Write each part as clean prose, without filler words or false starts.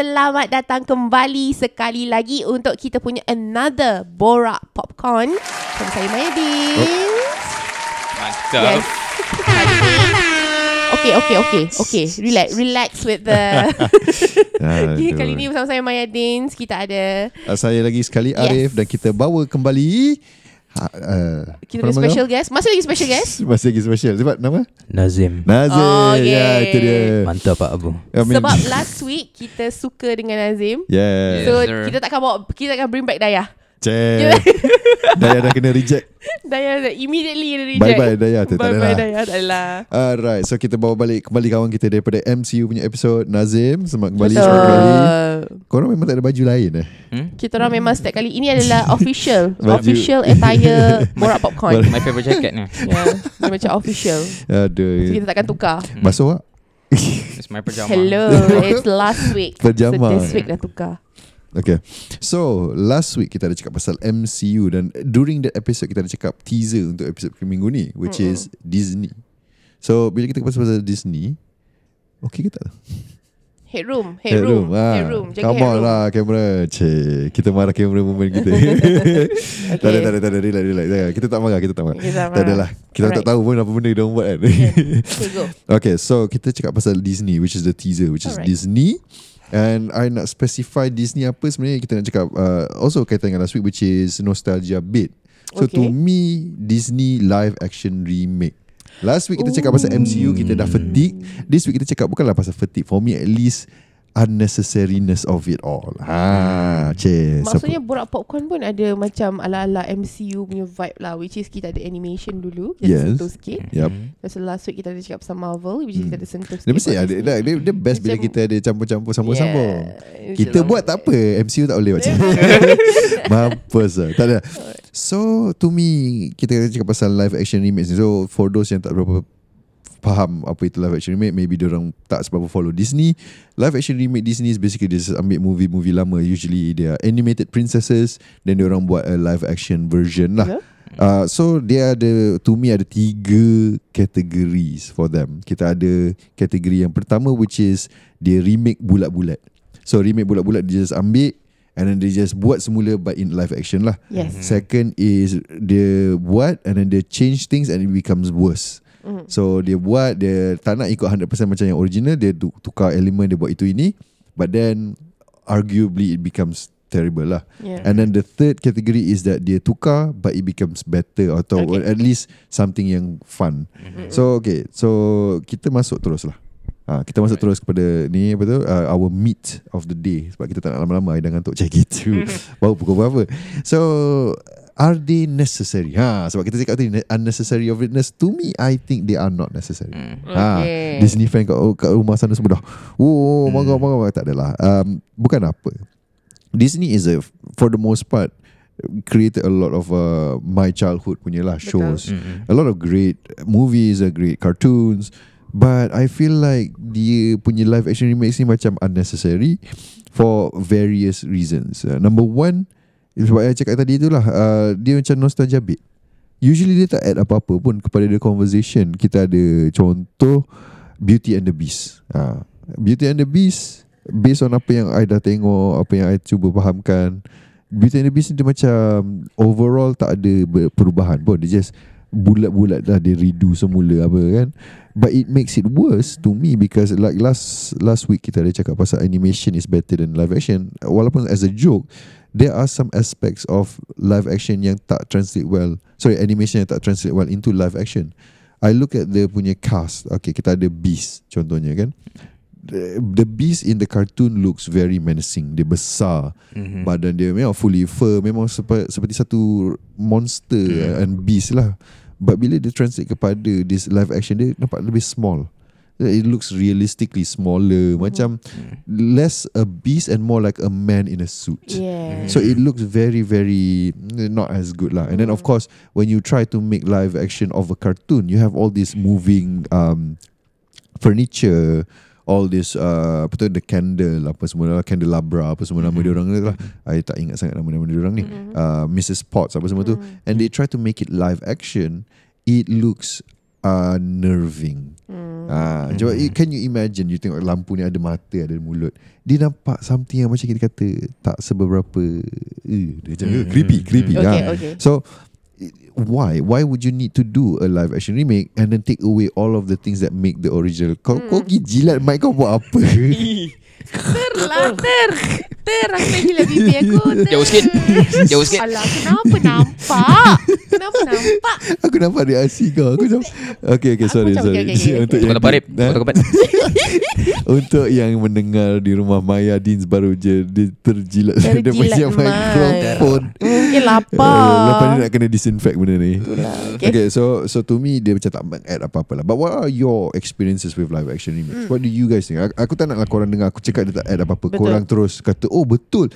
selamat datang kembali sekali lagi untuk kita punya another Borak Popcorn. Sama saya Maya Dins. Mantap. Yes. Okay. Relax with the kali ni bersama saya Maya Dins. Kita ada saya lagi sekali Arif, yes. Dan kita bawa kembali kita ada special guest. Masih lagi special guest. Sebab nama? Nazim. Oh, okay. Ya, itu dia. Mantap Pak Abu. Sebab last week kita suka dengan Nazim. Yeah. So kita takkan bawa, kita akan bring back Daya. Cek. Daya dah kena reject. Daya immediately reject. Bye-bye Daya. Bye-bye Daya. Alright. So kita bawa balik kembali kawan kita daripada MCU punya episode, Nazim. Selamat kembali. Korang memang tak ada baju lain Kita orang memang setiap kali. Ini adalah official official attire Borak Popcorn. My favorite jacket ni. Yeah, macam official. Aduh. So kita takkan tukar. Masuk tak? It's my pajama. Hello. It's last week pajama. So this week dah tukar. Okay, so last week kita ada cakap pasal MCU, dan during that episode kita ada cakap teaser untuk episode minggu ni, which is Disney. So bila kita pasal Disney, okay ke tak? Headroom. Come on lah kamera. Cik, kita marah kamera moment kita. Tak ada. Relax. Kita tak marah. Tak adalah. Kita tak tahu pun apa benda dia buat kan. Okay, so kita cakap pasal Disney, which is the teaser, which is Disney. And I nak specify Disney apa sebenarnya kita nak cakap, also kaitan dengan last week, which is nostalgia bit. So to me, Disney live action remake. Last week kita cakap pasal MCU, kita dah fatigue. This week kita cakap bukanlah pasal fatigue. For me at least, unnecessariness of it all. Maksudnya Borak Popcorn pun ada macam ala-ala MCU punya vibe lah, which is kita ada animation dulu, kita sentuh sikit. Lepas last week kita ada cakap pasal Marvel, which is kita ada sentuh sikit. Dia mesti ada. Dia best bila kita ada campur-campur, sambung-sambung. Kita buat tak apa, MCU tak boleh macam mampus lah. Tak ada. So to me, kita cakap pasal live action remake. So for those yang tak berapa faham apa itu live action remake, maybe diorang tak seberapa follow Disney. Live action remake Disney is basically dia ambil movie-movie lama, usually they are animated princesses, then diorang buat a live action version lah. So dia ada, to me ada 3 categories for them. Kita ada kategori yang pertama, which is dia remake bulat-bulat. So remake bulat-bulat, dia just ambil and then dia just buat semula but in live action lah. Second is dia buat and then they change things and it becomes worse. So dia buat, dia tak nak ikut 100% macam yang original, dia tukar elemen, dia buat itu ini, but then arguably it becomes terrible lah. And then the third category is that dia tukar but it becomes better, atau at least something yang fun. So okay, so kita masuk terus lah. Kita masuk terus kepada ni apa tu, our meat of the day, sebab kita tak nak lama-lama. I dah ngantuk macam gitu. Baru pukul berapa. So are they necessary? Sebab kita cakap tadi unnecessary of itness. To me, I think they are not necessary. Disney fan kat rumah sana semua dah marah. Tak adalah. Bukan apa, Disney is a, for the most part, created a lot of my childhood punya lah shows. A lot of great movies, great cartoons, but I feel like dia punya live action remakes ni macam unnecessary for various reasons. Number one, sebab saya cakap tadi itulah, dia macam nostalgia bit. Usually dia tak add apa-apa pun kepada the conversation. Kita ada contoh Beauty and the Beast. Beauty and the Beast, based on apa yang I dah tengok, apa yang I cuba fahamkan, Beauty and the Beast dia macam overall tak ada perubahan pun. Dia just bulat-bulat dah dia redo semula apa kan. But it makes it worse to me, because like last week kita ada cakap pasal animation is better than live action. Walaupun as a joke, there are some aspects of live action yang tak translate well, sorry, animation yang tak translate well into live action. I look at the punya cast. Okay, kita ada Beast contohnya kan. The Beast in the cartoon looks very menacing. Dia besar, badan dia memang fully fur, memang seperti satu monster and beast lah. But bila dia translate kepada this live action, dia nampak lebih small. It looks realistically smaller, macam less a beast and more like a man in a suit. So it looks very, very not as good lah. And then of course, when you try to make live action of a cartoon, you have all this moving furniture, all this apa tu, the candle apa semua, candelabra apa semua, nama dia orang ni lah. I tak ingat sangat nama-nama dia orang ni. Mrs. Potts apa semua tu. And they try to make it live action. It looks unnerving. Sebab can you imagine, you tengok lampu ni ada mata, ada mulut. Dia nampak something yang macam kita kata tak seberapa, dia macam creepy. Okay. So why would you need to do a live action remake and then take away all of the things that make the original? Kau pergi jilat mic kau buat apa? Ter aku nak gila bibi aku. Jauh sikit. Alah, kenapa nampak? Aku nampak dia asing kau. Aku macam Okay sorry. Okay. Untuk yang mendengar di rumah, Maya Dins baru je dia terjilat dia macam microphone. Okay, lapar ni nak kena disinfect benda ni. Okay, so to me dia macam tak add apa-apa lah. But what are your experiences with live action remakes? What do you guys think? Aku tak naklah korang dengar aku cakap dia tak add apa-apa. Korang terus kata oh betul.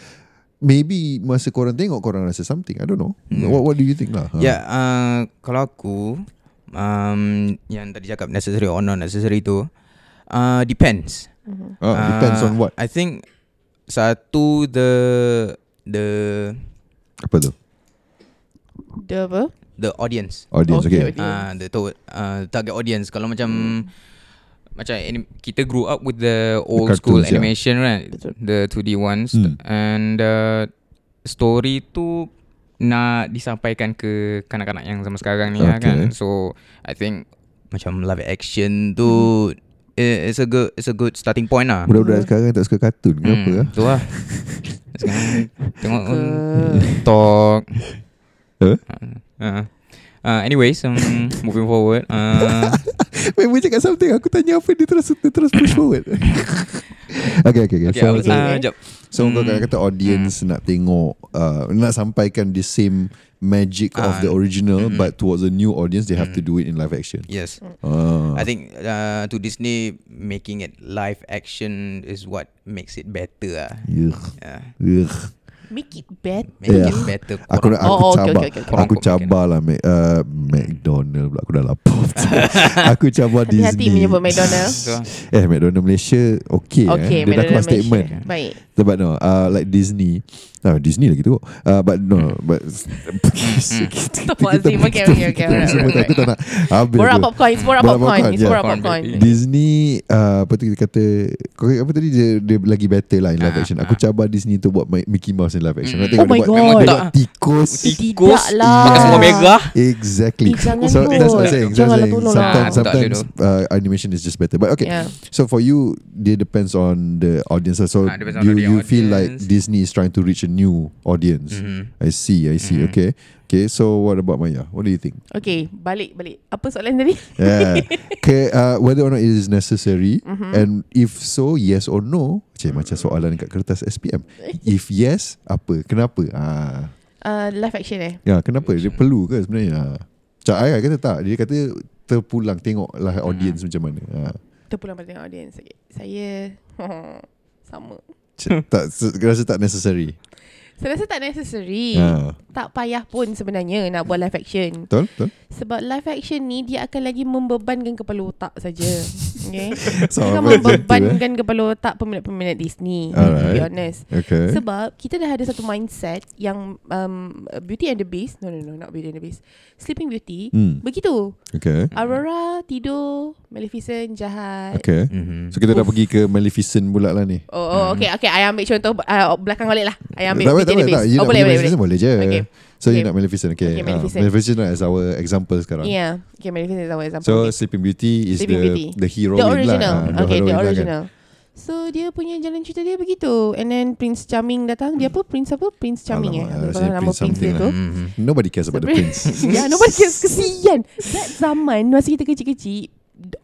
Maybe masa korang tengok korang rasa something, I don't know. What do you think lah? Yeah, kalau aku yang tadi cakap necessary or not necessary tu depends. Depends on what? I think satu the apa tu? The apa? The audience. Okay. The target audience. Kalau macam kita grew up with the old the cartoons, school animation, right? Betul. The 2D ones and story tu nak disampaikan ke kanak-kanak yang zaman sekarang ni lah kan. So I think macam live action tu it's a good starting point lah. Budak-budak sekarang tak suka kartun kenapa lah? Tu lah. Sekarang tengok TikTok. Anyways, moving forward. Memang cakap something. Aku tanya apa, dia terus push forward. Okay. So kau kata audience nak tengok, nak sampaikan the same magic of the original, but towards a new audience, they have to do it in live action. Yes. I think to Disney, making it live action is what makes it better. Make it better. Aku cabar lah McDonald's pula. Aku dah lapar. Aku cabar Disney. Hati-hati menyebut McDonald's. McDonald's Malaysia okay dia dah keluar statement. Baik. Sebab no like Disney lagi tu but kita nak habis Borak Popcorn. It's Borak Popcorn. Disney apa tu kita kata, apa tadi dia lagi better lah in live action. Aku cabar Disney tu buat Mickey Mouse in live action. Oh my god, tikus pakai semua megah. Exactly. So that's what I'm saying. Sometimes animation is just better. But okay, so for you it depends on the audience. So you feel like Disney is trying to reach a new audience. I see. Mm-hmm. Okay. So what about Maya? What do you think? Okay, balik. Apa soalan tadi? Okay, whether or not it is necessary, and if so, yes or no. Macam soalan dekat kertas SPM. If yes, apa? Kenapa? Live action kenapa? Dia perlu ke sebenarnya? Cak Ayah kata tak. Dia kata terpulang tengoklah audience macam mana. Terpulang pada tengok audience. Okay. Saya sama. Rasa tak necessary. Saya rasa tak necessary. Tak payah pun sebenarnya nak buat live action. Betul. Sebab live action ni dia akan lagi membebankan kepala otak saja. Okay. Dia akan membebankan kepala otak peminat-peminat Disney. Alright. To be honest. Okay. Sebab kita dah ada satu mindset yang Beauty and the Beast. No, not Beauty and the Beast. Sleeping Beauty. Begitu. Okay. Aurora tidur, Maleficent jahat. Okay. So kita dah pergi ke Maleficent pula lah ni. Okay. I ambil contoh belakang balik lah. I ambil tak, you nak boleh je. Okay. So you nak Maleficent. Okay. Maleficent as our example sekarang. Yeah. Okay, Maleficent is our example. So Sleeping Beauty is the hero. The original lah. Okay, the original kan. So dia punya jalan cerita dia begitu. And then Prince Charming datang. Dia apa? Prince Charming. Prince dia tu. Nobody cares about the prince. Yeah, nobody cares. Kesian. That zaman masa kita kecil-kecil,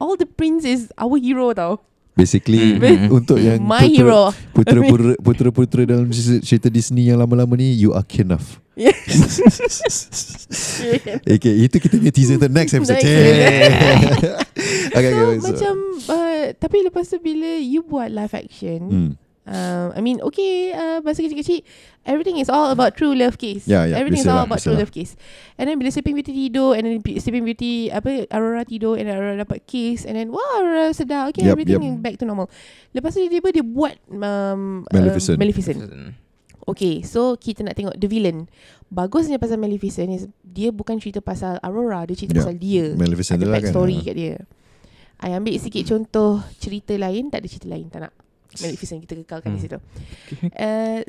all the prince is our hero tau. Basically untuk yang putera-putera dalam cerita Disney yang lama-lama ni, you are enough. Okay, itu kita punya teaser the next episode. Okay, so macam tapi lepas tu bila you buat live action, I mean okay, masa kecil-kecil everything is all about true love case. Everything is all about true love case. And then bila Sleeping Beauty tidur, and then Sleeping Beauty Aurora tidur, and Aurora dapat kiss, and then wow, Aurora sedar. Okay, everything back to normal. Lepas tu tiba-tiba dia buat Maleficent. Okay, so kita nak tengok the villain. Bagusnya pasal Maleficent ni, dia bukan cerita pasal Aurora, dia cerita pasal dia. Maleficent ada backstory kat dia. I ambil sikit contoh cerita lain. Tak ada cerita lain, tak nak Maleficent kita kekalkan di situ.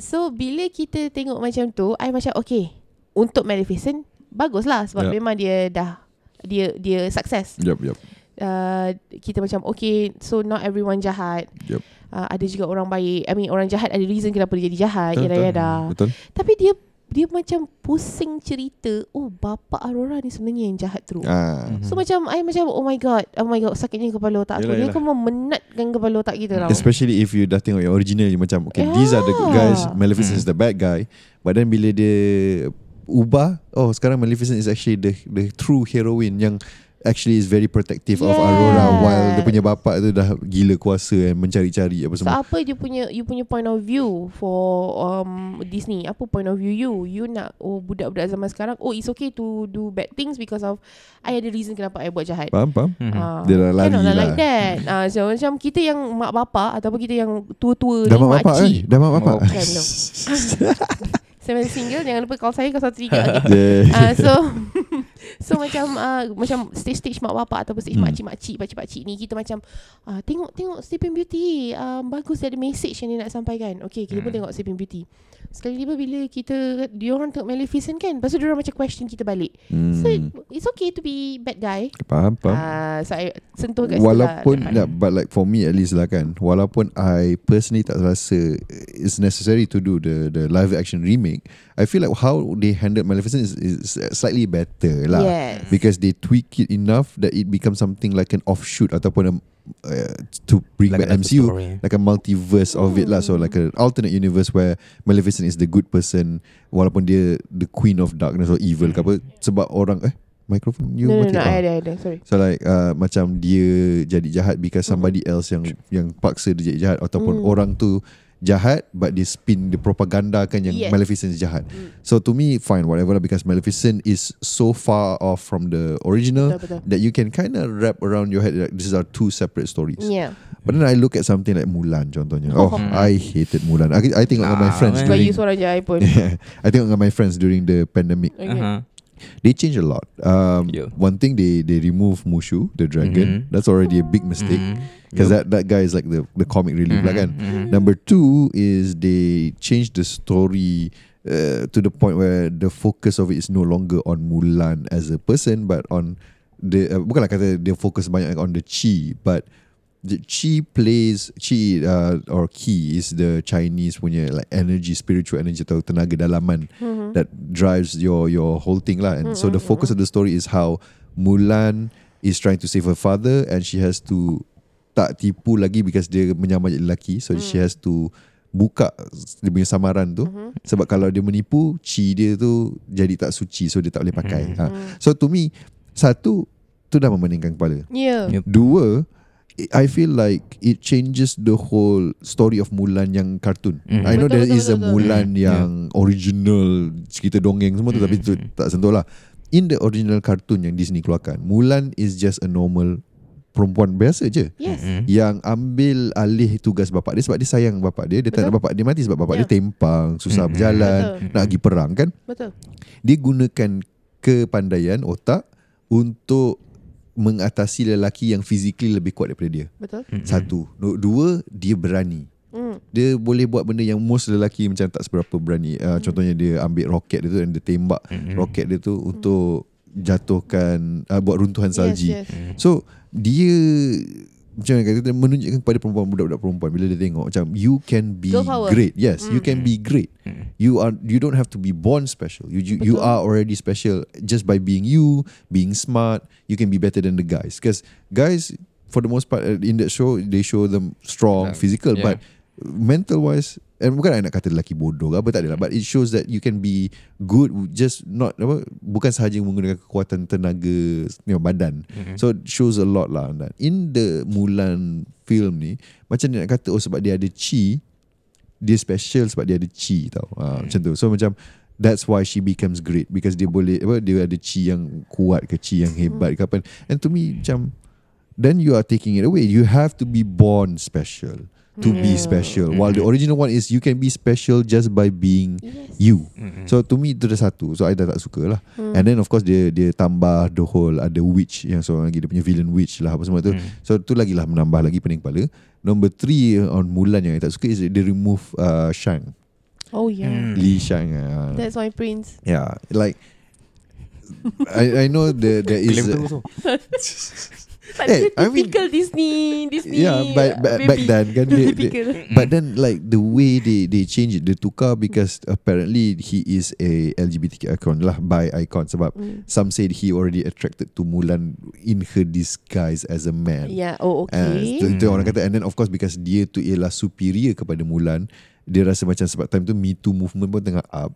So bila kita tengok macam tu, I macam okay, untuk Maleficent baguslah sebab memang dia dah, dia sukses. Kita macam okay, so not everyone jahat. Ada juga orang baik. I mean, orang jahat ada reason kenapa dia jadi jahat. Yada-yada. Tapi dia macam pusing cerita. Oh, bapa Aurora ni sebenarnya yang jahat teruk. So macam I macam oh my god, oh my god, sakitnya kepala otak aku. Dia kan memenatkan kepala otak kita tau. Especially if you dah tengok yang original, you macam okay, these are the good guys, Maleficent is the bad guy. But then bila dia ubah, oh sekarang Maleficent is actually the true heroine yang actually is very protective of Aurora, while dia punya bapa tu dah gila kuasa and mencari-cari apa semua. So apa dia punya, you punya point of view for Disney? Apa point of view you nak, oh budak-budak zaman sekarang, oh it's okay to do bad things because of I ada reason kenapa I buat jahat. Faham. Dia dah lari lah. Like that. So macam kita yang mak bapa ataupun kita yang tua-tua dah ni, mak bapa kan? Dah mak bapa. Saya masih single, jangan lupa call saya 013. So macam stage mak bapak ataupun stage makcik ni, kita macam tengok Sleeping Beauty, bagus dia ada message yang dia nak sampaikan. Okay, kita pun tengok Sleeping Beauty. Sekali tiba bila kita, diorang tengok Maleficent kan, lepas tu diorang macam question kita balik. So it's okay to be bad guy. Faham. So I sentuh kat walaupun situ lah, but like for me at least lah kan, walaupun I personally tak rasa it's necessary to do the live action remake, I feel like how they handled Maleficent is slightly better lah, because they tweak it enough that it becomes something like an offshoot ataupun to bring like back MCU story, like a multiverse of it lah. So like an alternate universe where Maleficent is the good person walaupun dia the queen of darkness or evil ke apa, sebab orang microphone you ada sorry. So like macam dia jadi jahat because somebody else yang paksa dia jadi jahat, ataupun orang tu jahat but dia spin, dia propaganda kan yang Maleficent is jahat. So to me fine, whatever lah, because Maleficent is so far off from the original that you can kind of wrap around your head like these are two separate stories. But then I look at something like Mulan contohnya. I hated Mulan. I tengok dengan my friends during, I tengok dengan my friends during the pandemic. They change a lot. One thing, they remove Mushu, the dragon. That's already a big mistake because that guy is like the comic relief lah kan. Number two is they change the story to the point where the focus of it is no longer on Mulan as a person, but on the bukanlah kata dia focus banyak on the chi, but the qi is the Chinese punya like energy, spiritual energy atau tenaga dalaman that drives your whole thing lah. And so the focus of the story is how Mulan is trying to save her father and she has to tak tipu lagi because dia menyamar jadi lelaki. So she has to buka dia punya samaran tu, sebab kalau dia menipu, qi dia tu jadi tak suci, so dia tak boleh pakai. So to me, satu tu dah memeningkan kepala. Dua, I feel like it changes the whole story of Mulan yang kartun. I know there is a Mulan yang original, cerita dongeng semua tu, tapi tu tak sentuh lah. In the original kartun yang Disney keluarkan, Mulan is just a normal perempuan biasa je yang ambil alih tugas bapak dia sebab dia sayang bapak dia. Dia tak nak bapak dia mati sebab bapak dia tempang, susah berjalan, nak pergi perang kan. Dia gunakan kepandaian otak untuk mengatasi lelaki yang physically lebih kuat daripada dia. Satu. Dua, dia berani. Dia boleh buat benda yang most lelaki macam tak seberapa berani. Contohnya dia ambil roket dia tu dan dia tembak roket dia tu untuk jatuhkan, buat runtuhan salji. So dia macam yang kata, menunjukkan kepada perempuan, budak-budak perempuan bila dia tengok macam you can be great. You can be great. You don't have to be born special. You are already special just by being you, being smart. You can be better than the guys, because guys for the most part in that show they show them strong physical, but mental wise, and bukan I nak kata lelaki bodoh ke apa, tak adalah, but it shows that you can be good just not bukan sahaja menggunakan kekuatan tenaga, you know, badan. So it shows a lot lah that in the Mulan film ni, macam dia nak kata oh sebab dia ada chi, dia special sebab dia ada chi tau. Macam tu. So macam that's why she becomes great, because dia boleh dia ada chi yang kuat ke, chi yang hebat ke apa. And to me macam, then you are taking it away. You have to be born special. to be special. While the original one is you can be special just by being you. So to me itu dah satu. So I dah tak suka lah. And then of course dia tambah the whole ada witch yang seorang lagi, dia punya villain witch lah apa semua tu. So tu lagi lah menambah lagi pening kepala. Number 3 on Mulan yang I tak suka is they remove Shang. Oh yeah. Li Shang. That's my prince. Yeah. Like I know there is But the typical Disney. Yeah, but back then kan, but then like the way they change it, they tukar because apparently he is a LGBTQ icon lah, by icon sebab some said he already attracted to Mulan in her disguise as a man. Yeah, oh okay. Itu orang kata, and then of course because dia tu ialah superior kepada Mulan, dia rasa macam sebab time tu Me Too movement pun tengah up.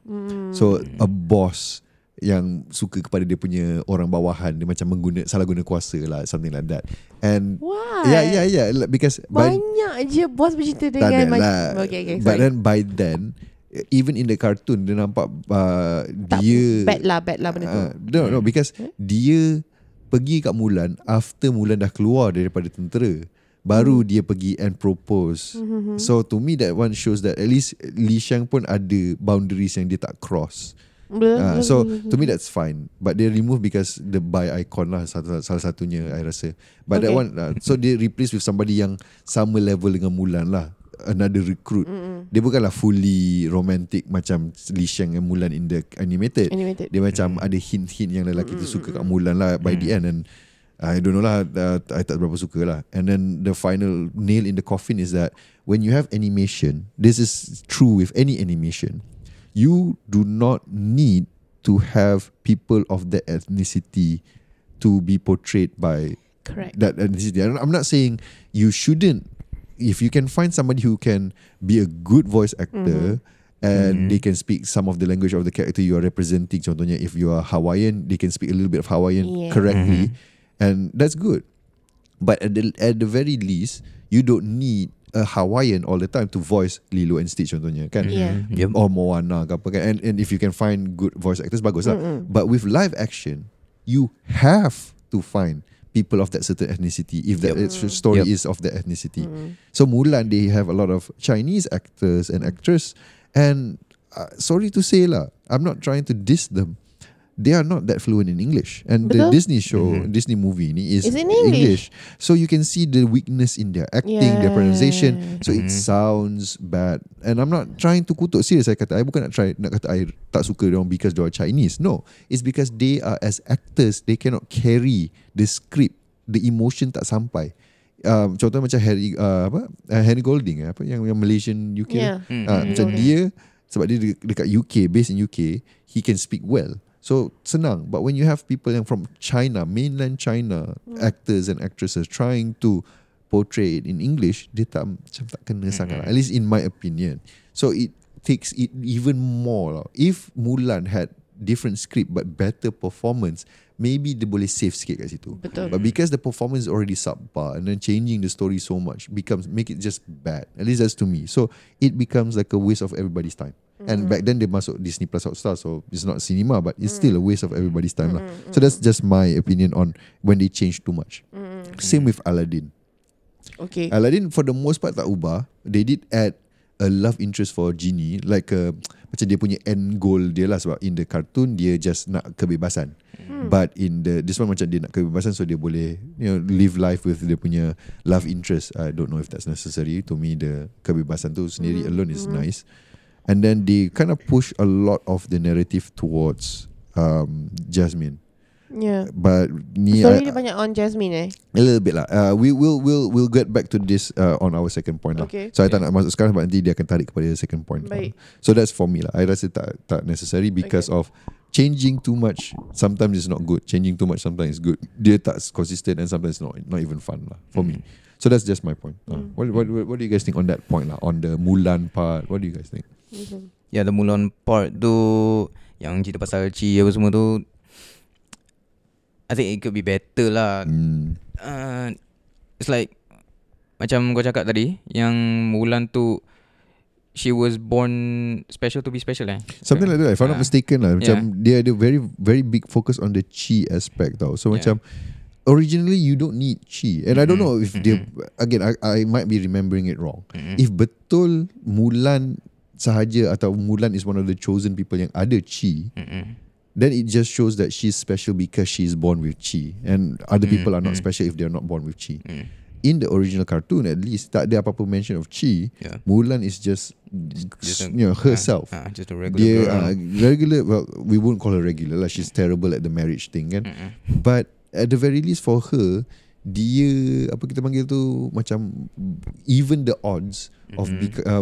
So a boss yang suka kepada dia punya orang bawahan, dia macam salah guna kuasa lah, something like that. And why? Yeah because banyak je boss bercerita dengan okay, but then by then even in the cartoon dia nampak dia bad lah benda tu. No because dia pergi kat Mulan after Mulan dah keluar daripada tentera, baru dia pergi and propose. So to me that one shows that at least Li Shang pun ada boundaries yang dia tak cross. So to me that's fine, but they remove because the by icon lah salah satunya I rasa. But that one so they replace with somebody yang sama level dengan Mulan lah, another recruit. Dia bukanlah fully romantic macam Li Shang and Mulan in the animated. Dia macam ada hint-hint yang lelaki tu suka kat Mulan lah by the end, and I don't know lah, I tak berapa suka lah. And then the final nail in the coffin is that when you have animation, this is true with any animation, you do not need to have people of that ethnicity to be portrayed by that ethnicity. I'm not saying you shouldn't. If you can find somebody who can be a good voice actor and they can speak some of the language of the character you are representing, contohnya if you are Hawaiian, they can speak a little bit of Hawaiian correctly, and that's good. But at the very least, you don't need a Hawaiian all the time to voice Lilo and Stitch contohnya kan, or Moana ke apa kan. And if you can find good voice actors, bagus lah. But with live action, you have to find people of that certain ethnicity if that story is of that ethnicity. So Mulan, they have a lot of Chinese actors and actresses, and sorry to say lah, I'm not trying to diss them, they are not that fluent in English. And the Disney show, Disney movie ni is in English. So you can see the weakness in their acting, their pronunciation. So it sounds bad. And I'm not trying to kutuk. Serius, I bukan nak kata I tak suka diorang because they are Chinese. No, it's because they are, as actors, they cannot carry the script. The emotion tak sampai. Contoh macam Henry Golding, yang Malaysian UK. Macam dia, sebab dia dekat UK, based in UK, he can speak well. So senang. But when you have people yang from China, mainland China, actors and actresses trying to portray it in English, dia tak kena sangat. At least in my opinion. So it takes it even more. If Mulan had different script but better performance, maybe dia boleh save sikit kat situ. Betul. But because the performance is already subpar, and then changing the story so much make it just bad. At least that's to me. So it becomes like a waste of everybody's time. And back then dia masuk Disney Plus Hotstar, so it's not cinema, but it's still a waste of everybody's time lah. So that's just my opinion on when they change too much. Same with Aladdin. Okay, Aladdin for the most part tak ubah. They did add a love interest for Genie, like macam dia punya end goal dia lah, sebab in the cartoon dia just nak kebebasan. But in this one macam dia nak kebebasan, so dia boleh, you know, live life with dia punya love interest. I don't know if that's necessary. To me the kebebasan tu sendiri alone is nice. And then they kind of push a lot of the narrative towards Jasmine. Yeah. But sorry, banyak on Jasmine. A little bit lah. We will get back to this on our second point lah. Okay. So I tak nak masuk sekarang, but nanti dia akan tarik kepada second point. Baik. So that's for me lah. I rasa tak necessary because of changing too much. Sometimes it's not good. Changing too much sometimes is good. Dia tak consistent and sometimes not even fun lah for me. So that's just my point. What do you guys think on that point lah? On the Mulan part, what do you guys think? Yeah, the Mulan part tu yang cerita pasal Chi apa semua tu, I think it could be better lah. It's like macam kau cakap tadi, yang Mulan tu she was born special to be special something like that, if I'm not mistaken lah. Macam dia ada very very big focus on the Chi aspect tau. So macam originally you don't need chi. And I don't know if dia, again, I might be remembering it wrong. If betul Mulan sahaja atau Mulan is one of the chosen people yang ada chi, then it just shows that she's special because she's born with chi. And other people are not special if they're not born with chi. In the original cartoon, at least tak ada apa-apa mention of chi. Mulan is just you know, herself. Just a regular girl. Regular, well, we wouldn't call her regular lah. She's terrible at the marriage thing kan. But at the very least for her, dia apa kita panggil tu, macam even the odds of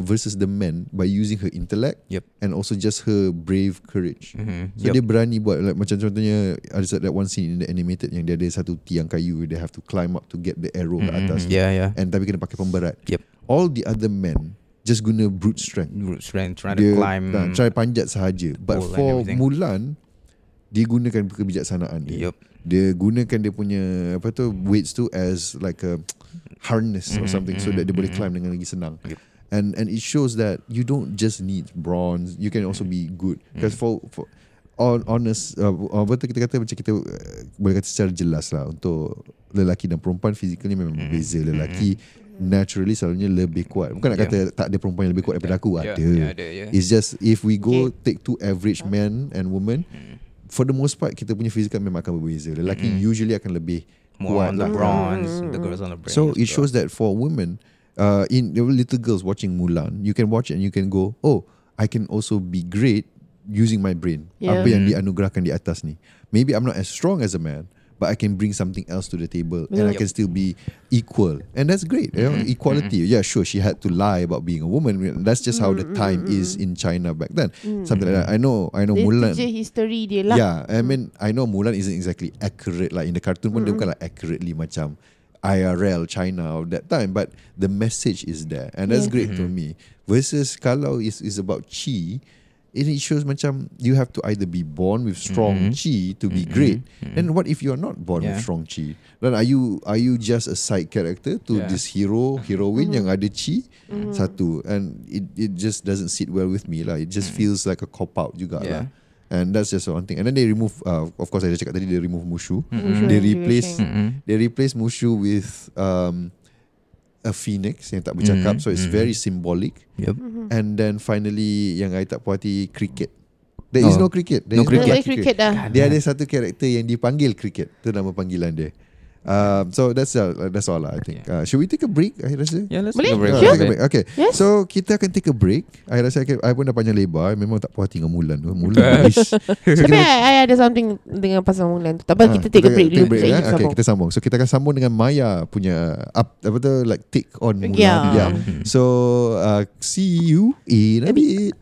versus the men by using her intellect and also just her brave courage. So dia berani buat, like, macam contohnya ada that one scene in the animated yang dia ada satu tiang kayu, they have to climb up to get the arrow ke atas. And tapi kena pakai pemberat. All the other men just guna brute strength. Trying to climb. Try panjat sahaja. But for Mulan, dia gunakan kebijaksanaan dia. Dia gunakan dia punya apa tu, weights tu as like a harness or something, so that dia boleh climb dengan lagi senang. And it shows that you don't just need bronze, you can also be good. Because for honest, betul kita kata macam kita boleh kata secara jelas lah, untuk lelaki dan perempuan physically memang berbeza. Lelaki naturally selalunya lebih kuat. Bukan nak kata tak ada perempuan yang lebih kuat daripada aku, ada. It's just if we go take two average men and women, for the most part kita punya fizikal memang akan berbeza. Lelaki usually akan lebih kuat. More on the bronze, the girls on the brain. So it shows that for women, in little girls watching Mulan, you can watch it and you can go, oh, I can also be great using my brain. Apa yang dianugerahkan di atas ni. Maybe I'm not as strong as a man, but I can bring something else to the table, and I can still be equal. And that's great, you know, equality. Yeah, sure, she had to lie about being a woman. That's just how the time is in China back then. Something like that. I know they Mulan. Teacher history dia lah. Yeah, I mean, I know Mulan isn't exactly accurate. Like in the cartoon pun dia bukan like accurately macam IRL China of that time, but the message is there, and that's great to me. Versus kalau is about chi, it shows macam you have to either be born with strong chi to be great, and what if you're not born with strong chi? Then are you just a side character to this heroine yang ada chi satu? And it just doesn't sit well with me lah. It just feels like a cop out juga lah. And that's just one thing. And then they remove, of course, I cakap tadi they remove Mushu. They replace Mushu with a phoenix yang tak bercakap, so it's very symbolic. And then finally yang I tak puas hati, cricket. There is no cricket. There is no cricket. Dia ada satu karakter yang dipanggil cricket. Itu nama panggilan dia. So that's all lah, I think. Should we take a break? I rasa. Yeah, let's take a break. Okay. Yes. So kita akan take a break. I rasa I pun dah panjang lebar. I memang tak puas hati dengan Mulan. Tapi I ada something dengan pasal Mulan tu. Tapi kita take a break dulu. Okay, kita sambung. So kita akan sambung dengan Maya punya apa tu, like take on Mulan. Yeah. So see you in a bit.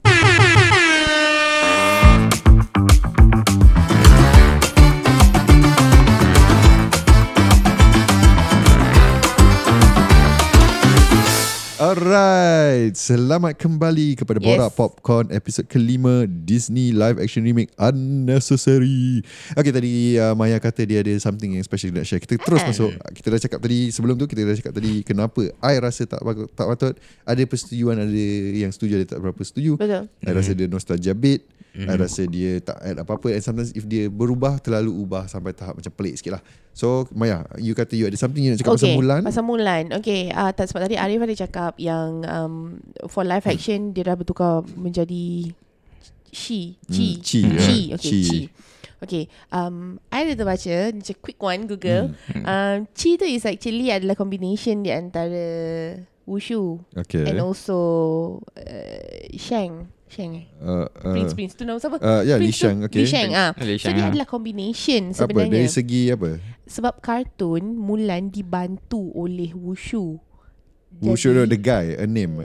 Alright, selamat kembali kepada Borak Popcorn episod ke-5, Disney live action remake Unnecessary. Okay, tadi Maya kata dia ada something yang special nak share. Kita terus masuk. Kita dah cakap tadi, sebelum tu kita dah cakap tadi kenapa I rasa tak patut. Ada persetujuan, ada yang setuju, ada tak berapa setuju. Betul. I rasa dia nostalgia bait. I rasa dia tak add apa-apa. And sometimes if dia berubah, terlalu ubah sampai tahap macam pelik sikit lah. So Maya, you kata you ada something you nak cakap pasal Mulan. Pasal Mulan. Okay, sebab tadi Arif ada cakap yang for live action dia dah bertukar menjadi Chi. Okay, I dah terbaca, macam quick one Google. Chi tu is actually adalah combination di antara Wushu and also Shang. Prince tu nama siapa? Ya, Li Shang. Li Shang. So dia adalah combination sebenarnya. Apa? Dari segi apa? Sebab kartun Mulan dibantu oleh Wushu. Wushu no, the guy, a name.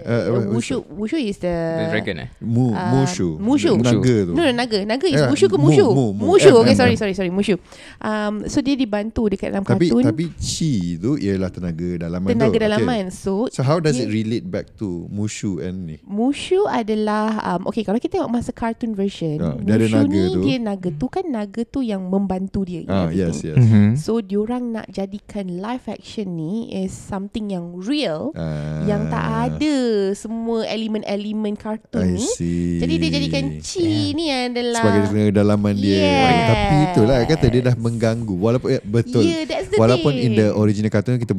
Wushu is the dragon. Mushu. Naga tu. No, naga is Wushu ke Mushu? Mushu. Okay, sorry Mushu. So dia dibantu dekat dalam kartun. Tapi chi tu ialah tenaga dalaman. So how does it relate back to Mushu and ni? Mushu adalah okay, kalau kita tengok masa cartoon version, Mushu ni dia naga tu yang membantu dia. Yes. So diorang nak jadikan live action ni is something yang real. yang tak ada semua elemen-elemen kartun ni. Jadi dia jadikan Chi ni adalah sebagai dalaman dia. Tapi itulah kata dia dah mengganggu. Walaupun betul. Walaupun in the original kartun kita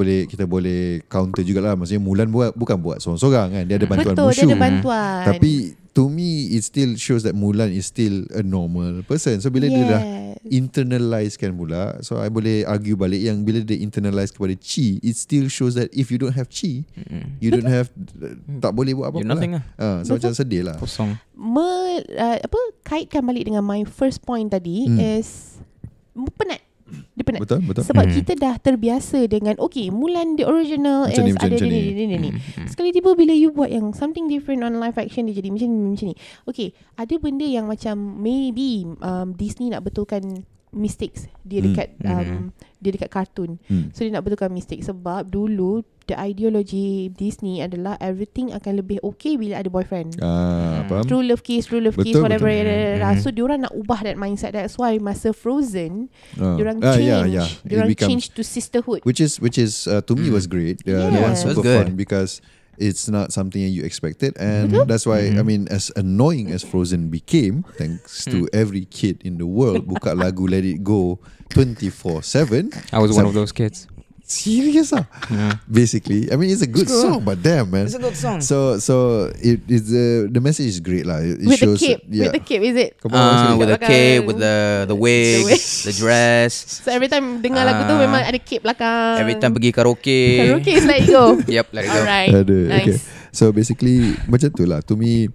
boleh counter jugalah. Maksudnya Mulan bukan buat seorang-seorang kan. Dia ada bantuan Mushu. Betul, dia ada bantuan. Tapi to me it still shows that Mulan is still a normal person. So bila dia dah internalisekan pula, so I boleh argue balik yang bila dia internalise kepada Chi, it still shows that if you don't have Chi, you don't have, tak boleh buat apa-apa. Nothing lah. So macam sedih lah. Kosong. Kaitkan balik dengan my first point tadi is penat. Dia penat. Betul. Sebab kita dah terbiasa dengan Mulan the original macam is ni, ada ni. Sekali tiba bila you buat yang something different on live action, dia jadi macam ni. Okay, ada benda yang macam maybe Disney nak betulkan mistakes dia dekat dia dekat kartun. So dia nak betulkan mistake sebab dulu the ideology Disney adalah everything akan lebih bila ada boyfriend. True love kiss betul, whatever. So diorang nak ubah that mindset. That's why masa Frozen diorang change. Diorang change to sisterhood, which is to me was great. That was super fun because it's not something you expected. And that's why I mean, as annoying as Frozen became, thanks to every kid in the world buka lagu Let It Go 24/7. I was one of those kids. Serious ah? Yeah. Basically, I mean it's a good song, but damn man, it's a good song. So it is the message is great lah. It with shows the cape, with the cape, is it? With the cape, with the wig, the dress. So every time dengar lagu tu memang ada cape belakang. Every time pergi karaoke is Let It Go. Yep, Let It Go. Alright, nice. Okay. So basically macam tu lah. To me,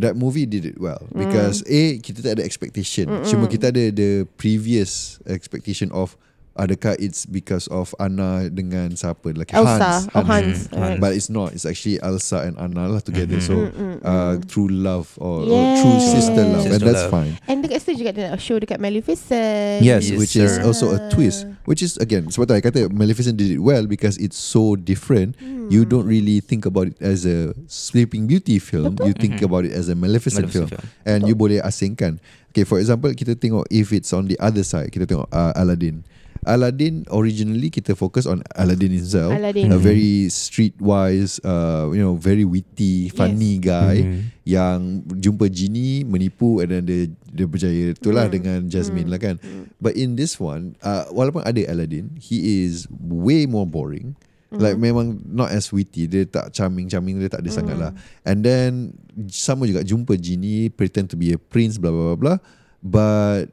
that movie did it well because kita tak ada expectation, cuma kita ada the previous expectation of. Adakah it's because of Anna dengan siapa? Like Elsa, Hans. But it's not. It's actually Elsa and Anna lah together. So true love or true sister love, and that's fine. And dekat situ juga ada show dekat Maleficent. Yes, which is also a twist. Which is again, sebab tu I kata Maleficent did it well because it's so different. You don't really think about it as a Sleeping Beauty film. Betul? You think about it as a Maleficent film. And you boleh asingkan. Okay, for example, kita tengok if it's on the other side, kita tengok Aladdin originally kita fokus on Aladdin himself, a very streetwise, very witty, funny guy yang jumpa Genie menipu dan dia berjaya itulah dengan Jasmine lah kan. But in this one, walaupun ada Aladdin, he is way more boring. Like memang not as witty. Dia tak charming, dia tak ada sangat lah. And then sama juga jumpa Genie, pretend to be a prince, blah blah blah. But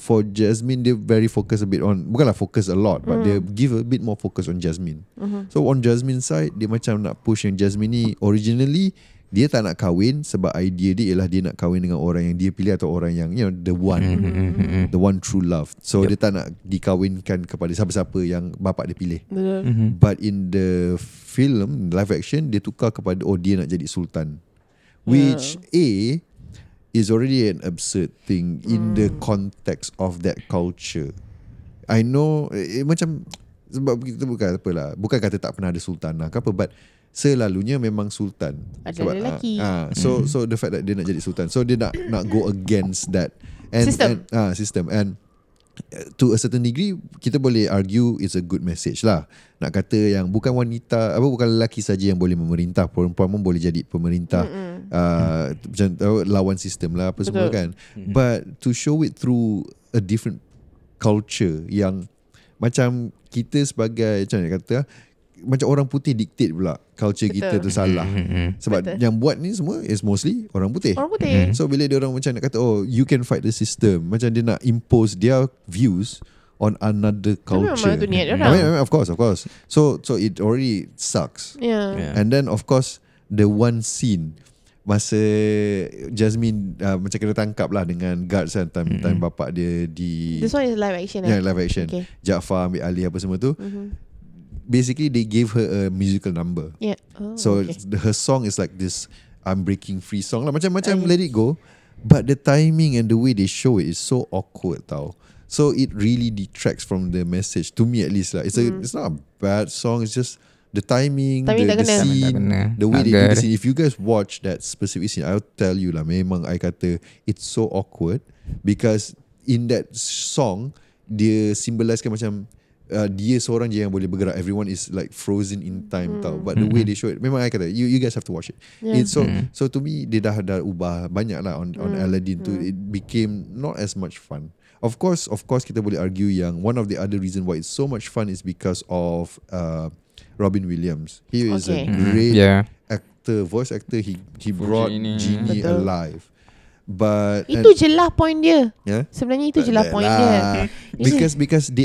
for Jasmine, they very focus a bit on, bukanlah focus a lot, but they give a bit more focus on Jasmine. So on Jasmine side, dia macam nak push yang Jasmine ni originally dia tak nak kahwin sebab idea dia ialah dia nak kahwin dengan orang yang dia pilih atau orang yang, you know, the one true love. So dia tak nak dikahwinkan kepada siapa-siapa yang bapak dia pilih. But in the film live action, dia tukar kepada dia nak jadi sultan, which is already an absurd thing in the context of that culture. I know macam sebab kita bukan kata tak pernah ada sultan lah ke apa, but selalunya memang sultan adalah lelaki. So the fact that dia nak jadi sultan, so dia nak go against that and system and to a certain degree kita boleh argue it's a good message lah. Nak kata yang bukan wanita bukan lelaki saja yang boleh memerintah, perempuan pun boleh jadi pemerintah. Macam lawan sistem lah apa. Betul. Semua kan. But to show it through a different culture yang macam kita sebagai macam orang putih dictate pula culture. Betul. Kita tu salah sebab yang buat ni semua is mostly orang putih. So bila dia orang macam nak kata you can fight the system, macam dia nak impose their views on another culture. I mean, of course so it already sucks. And then of course the one scene masa Jasmine macam kena tangkap lah dengan guards kan, time bapak dia di. This one is live action. Yeah, live action. Okay. Jaafar ambil alih apa semua tu. Basically they gave her a musical number. Her song is like this I'm Breaking Free song lah, macam Let It Go, but the timing and the way they show it is so awkward tau. So it really detracts from the message, to me at least lah. It's not a bad song, it's just the timing, the scene, the way they do the scene. If you guys watch that specific scene, I'll tell you lah, memang I kata it's so awkward because in that song dia symbolisekan macam dia seorang je yang boleh bergerak. Everyone is like frozen in time tau. But the way they show it, memang I kata you guys have to watch it. It's so to me dia dah ubah banyak lah on Aladdin tu. It became not as much fun. Of course kita boleh argue yang one of the other reason why it's so much fun is because of Robin Williams. He is a great actor, voice actor. He brought Genie alive. But itu je lah point dia. Yeah? Sebenarnya itu je lah point dia. Because they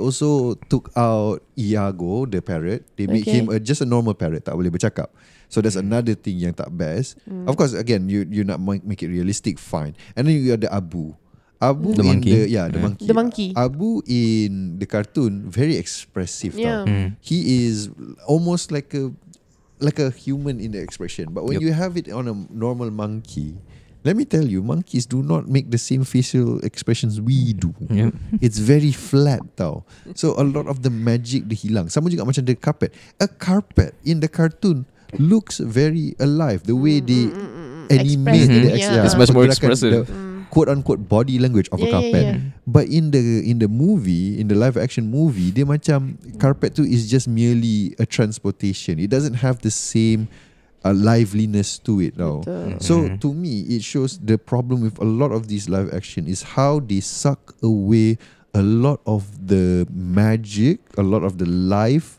also took out Iago the parrot. They made him just a normal parrot, tak boleh bercakap. So that's another thing yang tak best. Of course again you not make it realistic, fine. And then you ada Abu the in monkey. The monkey. Abu in the cartoon very expressive. Yeah. He is almost like a human in the expression. But when you have it on a normal monkey, let me tell you, monkeys do not make the same facial expressions we do. Yeah. It's very flat tau. So a lot of the magic dah hilang. Sama juga macam the carpet. A carpet in the cartoon looks very alive. The way they animate. It's much more expressive. The quote-unquote body language of a carpet. Yeah. But in the movie, in the live action movie, dia macam carpet tu is just merely a transportation. It doesn't have the same liveliness to it now. So to me it shows the problem with a lot of these live action is how they suck away a lot of the magic, a lot of the life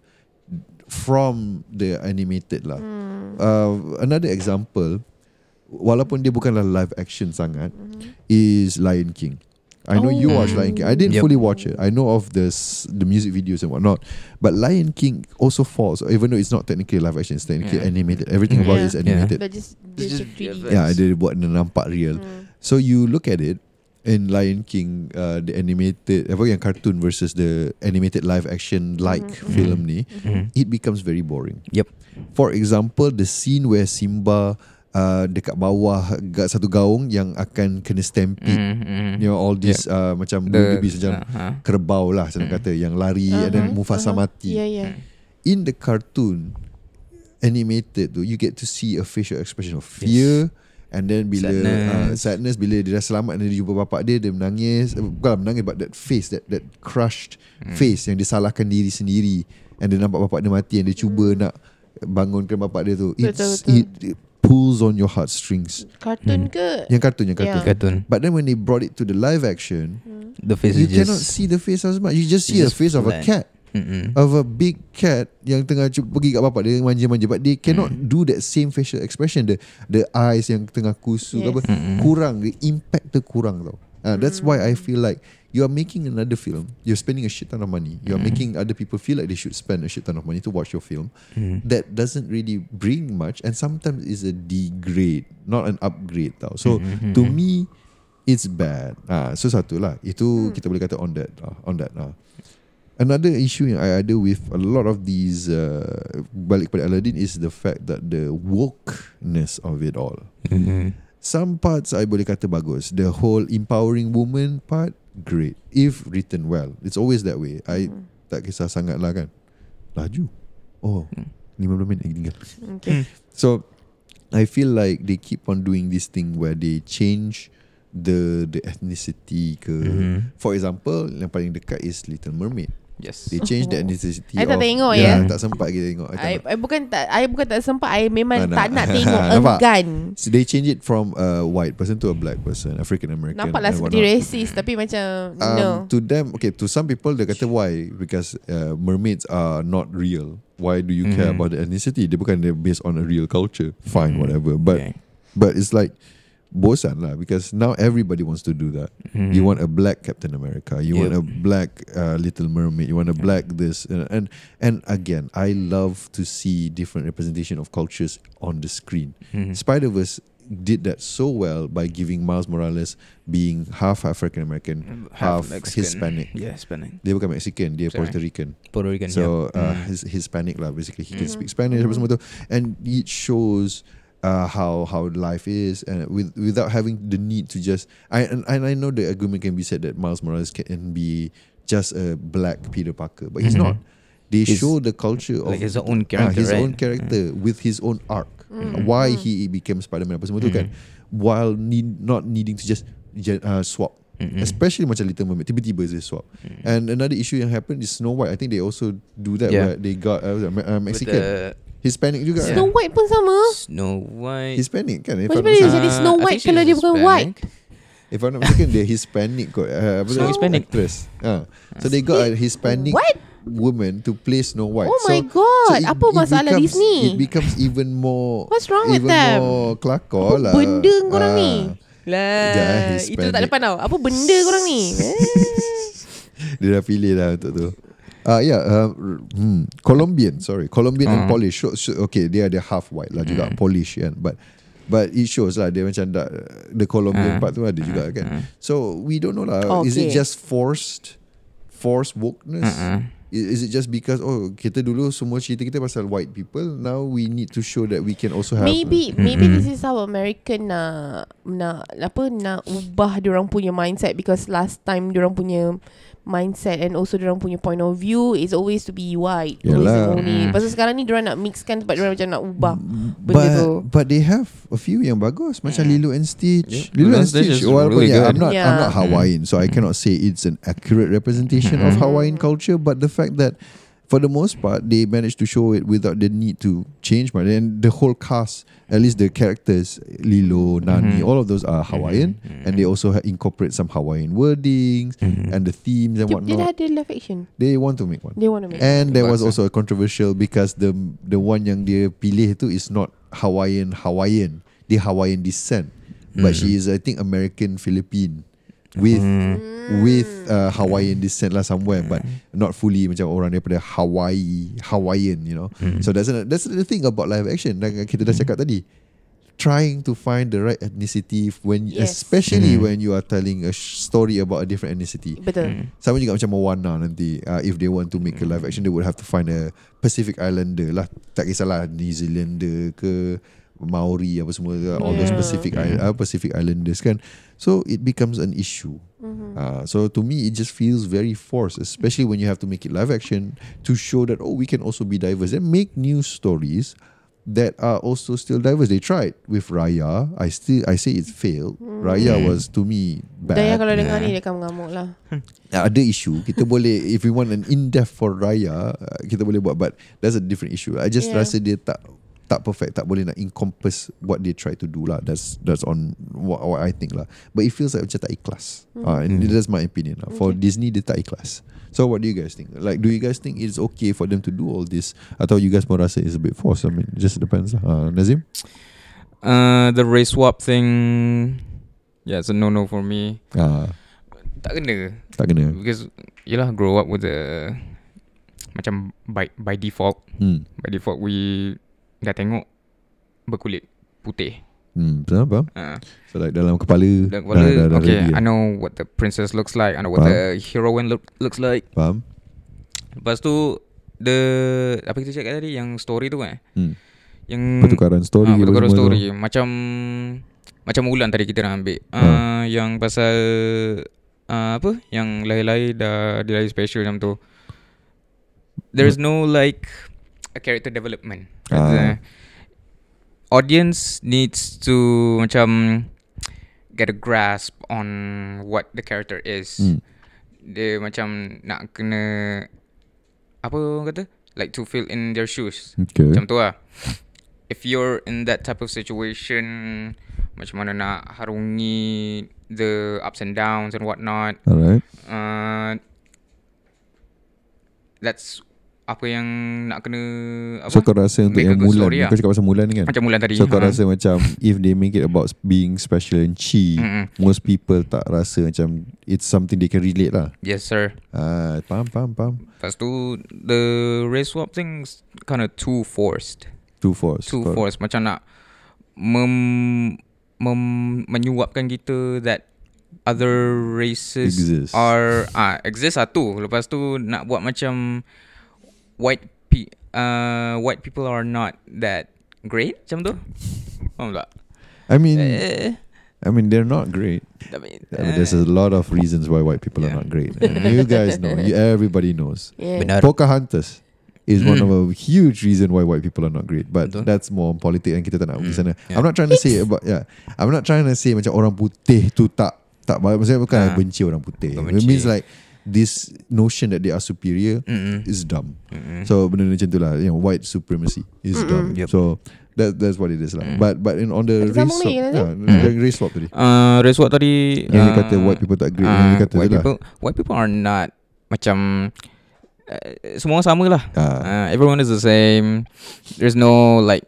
from the animated lah. Another example, walaupun dia bukanlah live action sangat, is Lion King. I know you watch Lion King. I didn't fully watch it. I know of the music videos and whatnot. But Lion King also falls, even though it's not technically live action, it's technically animated. Everything about it is animated. But just dia buat nampak real. So you look at it in Lion King, the animated, yang cartoon versus the animated live action film ni, it becomes very boring. Yep. For example, the scene where Simba dekat bawah satu gaung yang akan kena stampede, you know all this macam Beauty and the Beast, kerbau lah senang kata yang lari and then Mufasa mati. In the cartoon animated tu you get to see a facial expression of fear, and then bila sadness bila dia dah selamat dan dia jumpa bapak dia menangis, bukan menangis but that face, that crushed face yang dia salahkan diri sendiri, and dia nampak bapak dia mati, and dia cuba nak bangunkan bapak dia tu. It pulls on your heartstrings. Cartoon ke? Yang cartoon. But then when they brought it to the live action, the face you cannot see the face as much. You just see the face of a cat, of a big cat yang tengah pergi kat bapak dia manja-manja. But they cannot do that same facial expression. The eyes yang tengah kusu, kurang. The impact tu kurang tau. That's why I feel like you are making another film. You're spending a shit ton of money. You are making other people feel like they should spend a shit ton of money to watch your film. That doesn't really bring much, and sometimes is a degrade, not an upgrade tau. So to me, it's bad. So satu lah. Itu kita boleh kata on that. Another issue yang I ada with a lot of these balik pada Aladdin is the fact that the wokeness of it all. Some parts I boleh kata bagus. The whole empowering woman part, great. If written well. It's always that way. I tak kisah sangat lah kan. Laju. 15 minit lagi tinggal. Okay. So, I feel like they keep on doing this thing where they change the ethnicity ke. For example, yang paling dekat is Little Mermaid. Yes. They change the ethnicity. I tak tengok ya. Tak sempat kita tengok. I bukan tak sempat. I memang tak nak tengok. Enggan. So they change it from a white person to a black person, African American. Nampaklah seperti racist tapi macam no. To them, to some people they kata why? Because mermaids are not real. Why do you care about the ethnicity? Dia bukan based on a real culture. Fine, whatever. But it's like bosan lah, because now everybody wants to do that. You want a black Captain America, you want a black Little Mermaid, you want a black this, and again, I love to see different representation of cultures on the screen. Spider-Verse did that so well by giving Miles Morales being half African American, half Hispanic. Yeah, Hispanic. Dia bukan Mexican, dia Puerto Rican. So he's Hispanic lah, basically. He can speak Spanish, and it shows how life is, and without having the need to just and I know the argument can be said that Miles Morales can be just a black Peter Parker, but he's not. They show the culture of his own character, with his own arc, why he became Spider-Man, while not needing to just swap Especially macam Little Mermaid, tiba-tiba dia swap. And another issue yang happened is Snow White. I think they also do that where they got Mexican, Hispanic juga. Snow White pun sama. Snow White Hispanic kan? Macam mana dia jadi Snow White kalau dia bukan White? If I'm not mistaken, dia Hispanic kot. Snow Hispanic actress. So they got a Hispanic woman to play Snow White. Oh my god, so apa masalah Disney? It becomes even more, what's wrong with them? Even more kelakor lah. Benda korang ni lah, itu tak depan tau. Apa benda korang ni? Dia dah pilih lah untuk tu. Colombian and Polish. Okay, dia ada half white lah juga, Polish kan. But it shows lah dia macam dah, the Colombian part tu ada juga kan. So we don't know lah, is it just forced wokeness? Is it just because kita dulu semua cerita kita pasal white people, now we need to show that we can also have maybe this is how American nak ubah diorang punya mindset, because last time diorang punya mindset and also diorang punya point of view is always to be white. Yalah. Pasal sekarang ni diorang nak mixkan sebab diorang macam nak ubah benda tu. But they have a few yang bagus macam Lilo and Stitch. Lilo and Stitch walaupun really I'm not Hawaiian, so I cannot say it's an accurate representation of Hawaiian culture, but the fact that for the most part they managed to show it without the need to change much. And the whole cast, at least the characters, Lilo, Nani, all of those are Hawaiian, and they also incorporate some Hawaiian wordings and the themes and whatnot. They had live action. They want to make one. And there was also a controversial because the one yang dia pilih tu is not Hawaiian. Dia Hawaiian descent, but she is, I think, American Philippine. With Hawaiian descent lah somewhere, but not fully macam orang daripada Hawaiian, you know. So that's the thing about live action. Like kita dah cakap tadi, trying to find the right ethnicity when, especially when you are telling a story about a different ethnicity. Betul. Sama juga macam Moana nanti, if they want to make a live action, they would have to find a Pacific Islander lah. Tak kisahlah New Zealander ke Maori apa semua, all those Pacific Islanders kan. So it becomes an issue. So to me it just feels very forced, especially when you have to make it live action to show that we can also be diverse and make new stories that are also still diverse. They tried with Raya. I say it failed. Raya was to me bad. Daya kalau dengar ni dia akan mengamuk lah. Ada issue. Kita boleh, if we want an in-depth for Raya, kita boleh buat, but that's a different issue. I just rasa dia tak perfect, tak boleh nak encompass what they try to do lah. That's on what I think lah. But it feels like macam tak ikhlas. That's my opinion lah. For Disney, dia tak ikhlas. So what do you guys think? Like, do you guys think it's okay for them to do all this? Atau you guys pun rasa it's a bit forced? I mean, it just depends. Nazim? The race swap thing, it's a no-no for me. Tak kena. Because, yelah, grow up with the, macam by default. By default, we dah tengok berkulit putih. Kenapa? So like dalam kepala dah okay, ready. I know what the princess looks like. I know what the heroine looks like. Faham? Lepas tu apa kita cakap tadi, yang story tu kan? Yang pertukaran story. Macam Mulan tadi kita nak ambil. Yang pasal apa? Yang lahir-lahir dah dilahir special macam tu. There is no like a character development. Audience needs to macam get a grasp on what the character is. Dia macam nak kena, apa orang kata, like to fill in their shoes. Okay. Macam tu lah. If you're in that type of situation, macam mana nak harungi the ups and downs and whatnot. Alright. That's apa yang nak kena apa? So kau rasa untuk yang Mulan, kau cakap pasal Mulan ni kan, macam Mulan tadi, so kau rasa macam if they make it about being special and chi, most people tak rasa macam it's something they can relate lah. Yes sir. Faham. Lepas tu the race swap thing kind of too forced. Macam nak menyuapkan kita that other races exist satu. Lepas tu nak buat macam white people are not that great, macam tu. Faham tak? I mean they're not great. There's a lot of reasons why white people are not great. And you guys know. Everybody knows. Pocahontas is one of a huge reason why white people are not great. But that's more on politics, and kita tak nak pergi sana. I'm not trying to say macam orang putih tu tak Tak, maksudnya bukan I benci orang putih. It means like this notion that they are superior is dumb. So benda macam tu lah, you know, white supremacy is dumb. So that's what it is lah. But in, on the race swap, race swap tadi, race swap tadi yang dia kata white people tak great, yang dia kata white people are not macam semua orang sama lah. Everyone is the same. There's no like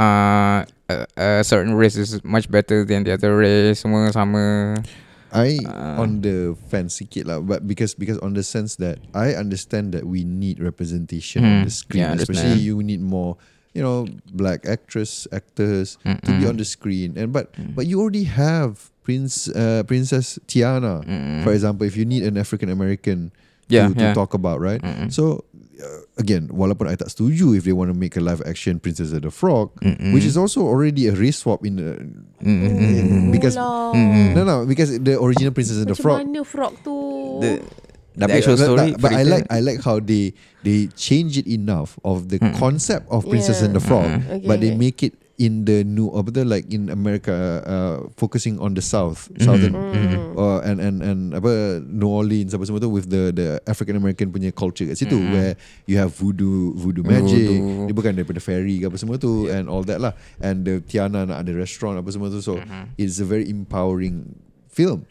a certain race is much better than the other race. Semua sama. I on the fence sikit lah, but because on the sense that I understand that we need representation on the screen, especially you need more, you know, black actors to be on the screen, and but you already have Princess Tiana, for example, if you need an African American to talk about, right? So again, walaupun I tak setuju if they want to make a live action Princess and the Frog, which is also already a race swap in the, because because the original Princess and the Frog, macam mana frog tu the actual story, but I like how they change it enough of the concept of Princess and the Frog, but they make it in the new, like in America, focusing on the southern, and New Orleans, apa semua tu, with the African American punya culture kat situ, where you have voodoo magic, dia bukan daripada fairy apa semua tu, and all that lah, and the Tiana nak ada restaurant apa semua tu, so it's a very empowering film.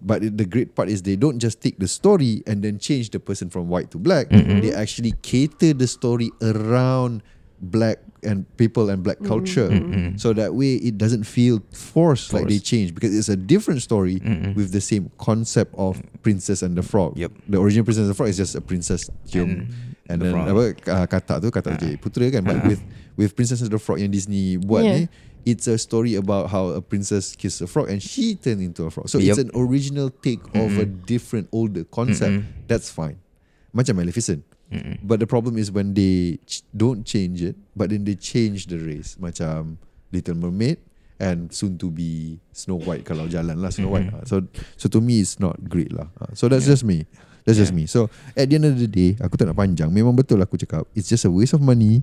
But the great part is they don't just take the story and then change the person from white to black. They actually cater the story around black and people and black culture, so that way it doesn't feel forced like they change, because it's a different story with the same concept of Princess and the Frog. The original Princess and the Frog is just a princess film, and the then kata je putera kan, but with Princess and the Frog yang Disney buat ni, it's a story about how a princess kissed a frog and she turned into a frog. So it's an original take of a different older concept. That's fine. Macam Maleficent. But the problem is when they don't change it, but then they change the race. Macam Little Mermaid and soon to be Snow White, kalau jalan lah Snow White. So to me it's not great lah. So that's just me. That's just me. So at the end of the day, aku tak nak panjang. Memang betul aku cakap, it's just a waste of money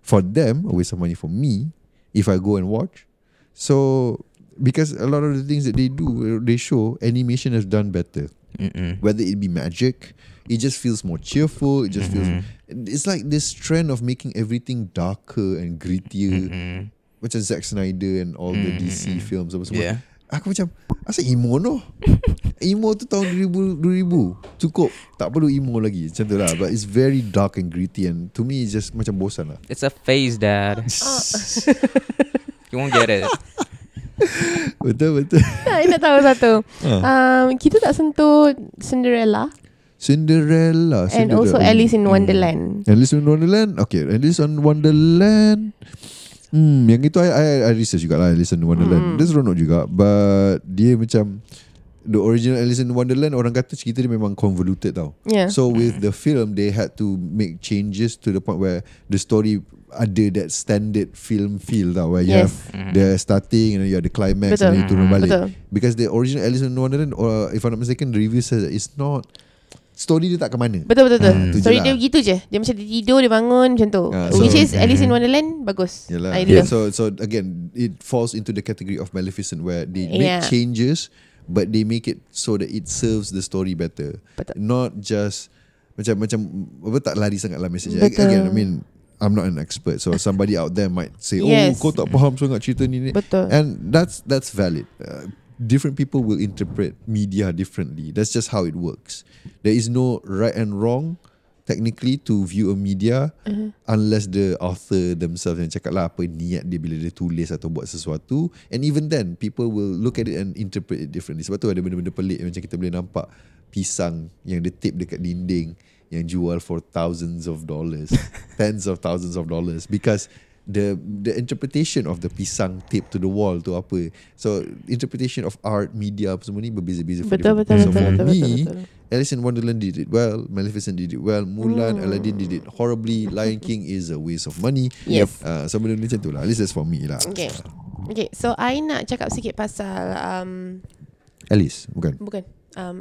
for them, a waste of money for me, if I go and watch. So because a lot of the things that they do, they show, animation has done better. Whether it be magic, it just feels more cheerful. It just feels, it's like this trend of making everything darker and grittier, which is Zack Snyder and all the DC films. Aku macam, asal emo noh? Emo tu tahun 2000, cukup, tak perlu emo lagi, macam tu lah. But it's very dark and gritty, and to me it's just macam bosan lah. It's a phase, dad. You won't get it. Betul. Saya nak tahu satu, kita tak sentuh Cinderella and also Alice in Wonderland. Alice in Wonderland, okay. Alice in Wonderland, yang itu I research juga lah. Alice in Wonderland, dia seronok juga, but dia macam the original Alice in Wonderland, orang kata cerita dia memang convoluted tau. So with the film, they had to make changes to the point where the story ada that standard film feel tau, where you have the starting and you have the climax, and you turun balik. Because the original Alice in Wonderland, or if I'm not mistaken, the review says that it's not, story dia tak ke mana. Betul. Story dia begitu je. Dia macam tidur, dia bangun macam tu. Which is Alice in Wonderland bagus. So again, it falls into the category of Maleficent, where they make changes, but they make it so that it serves the story better. Betul. Not just macam apa, tak lari sangatlah message. Again, I mean, I'm not an expert, so somebody out there might say, kau tak faham sangat cerita ni. Betul. And that's valid. Different people will interpret media differently. That's just how it works. There is no right and wrong technically to view a media, unless the author themselves yang cakap lah apa niat dia bila dia tulis atau buat sesuatu. And even then, people will look at it and interpret it differently. Sebab tu ada benda-benda pelik, macam kita boleh nampak pisang yang dia tape dekat dinding, yang jual for thousands of dollars, tens of thousands of dollars, because the interpretation of the pisang taped to the wall tu apa. So interpretation of art, media apa semua ni berbeza-beza. Betul. So for me, Alice in Wonderland did it well, Maleficent did it well, Mulan, Aladdin did it horribly, Lion King is a waste of money. So benda ni macam tu lah. At least that's for me lah. Okay, so I nak cakap sikit pasal Alice, bukan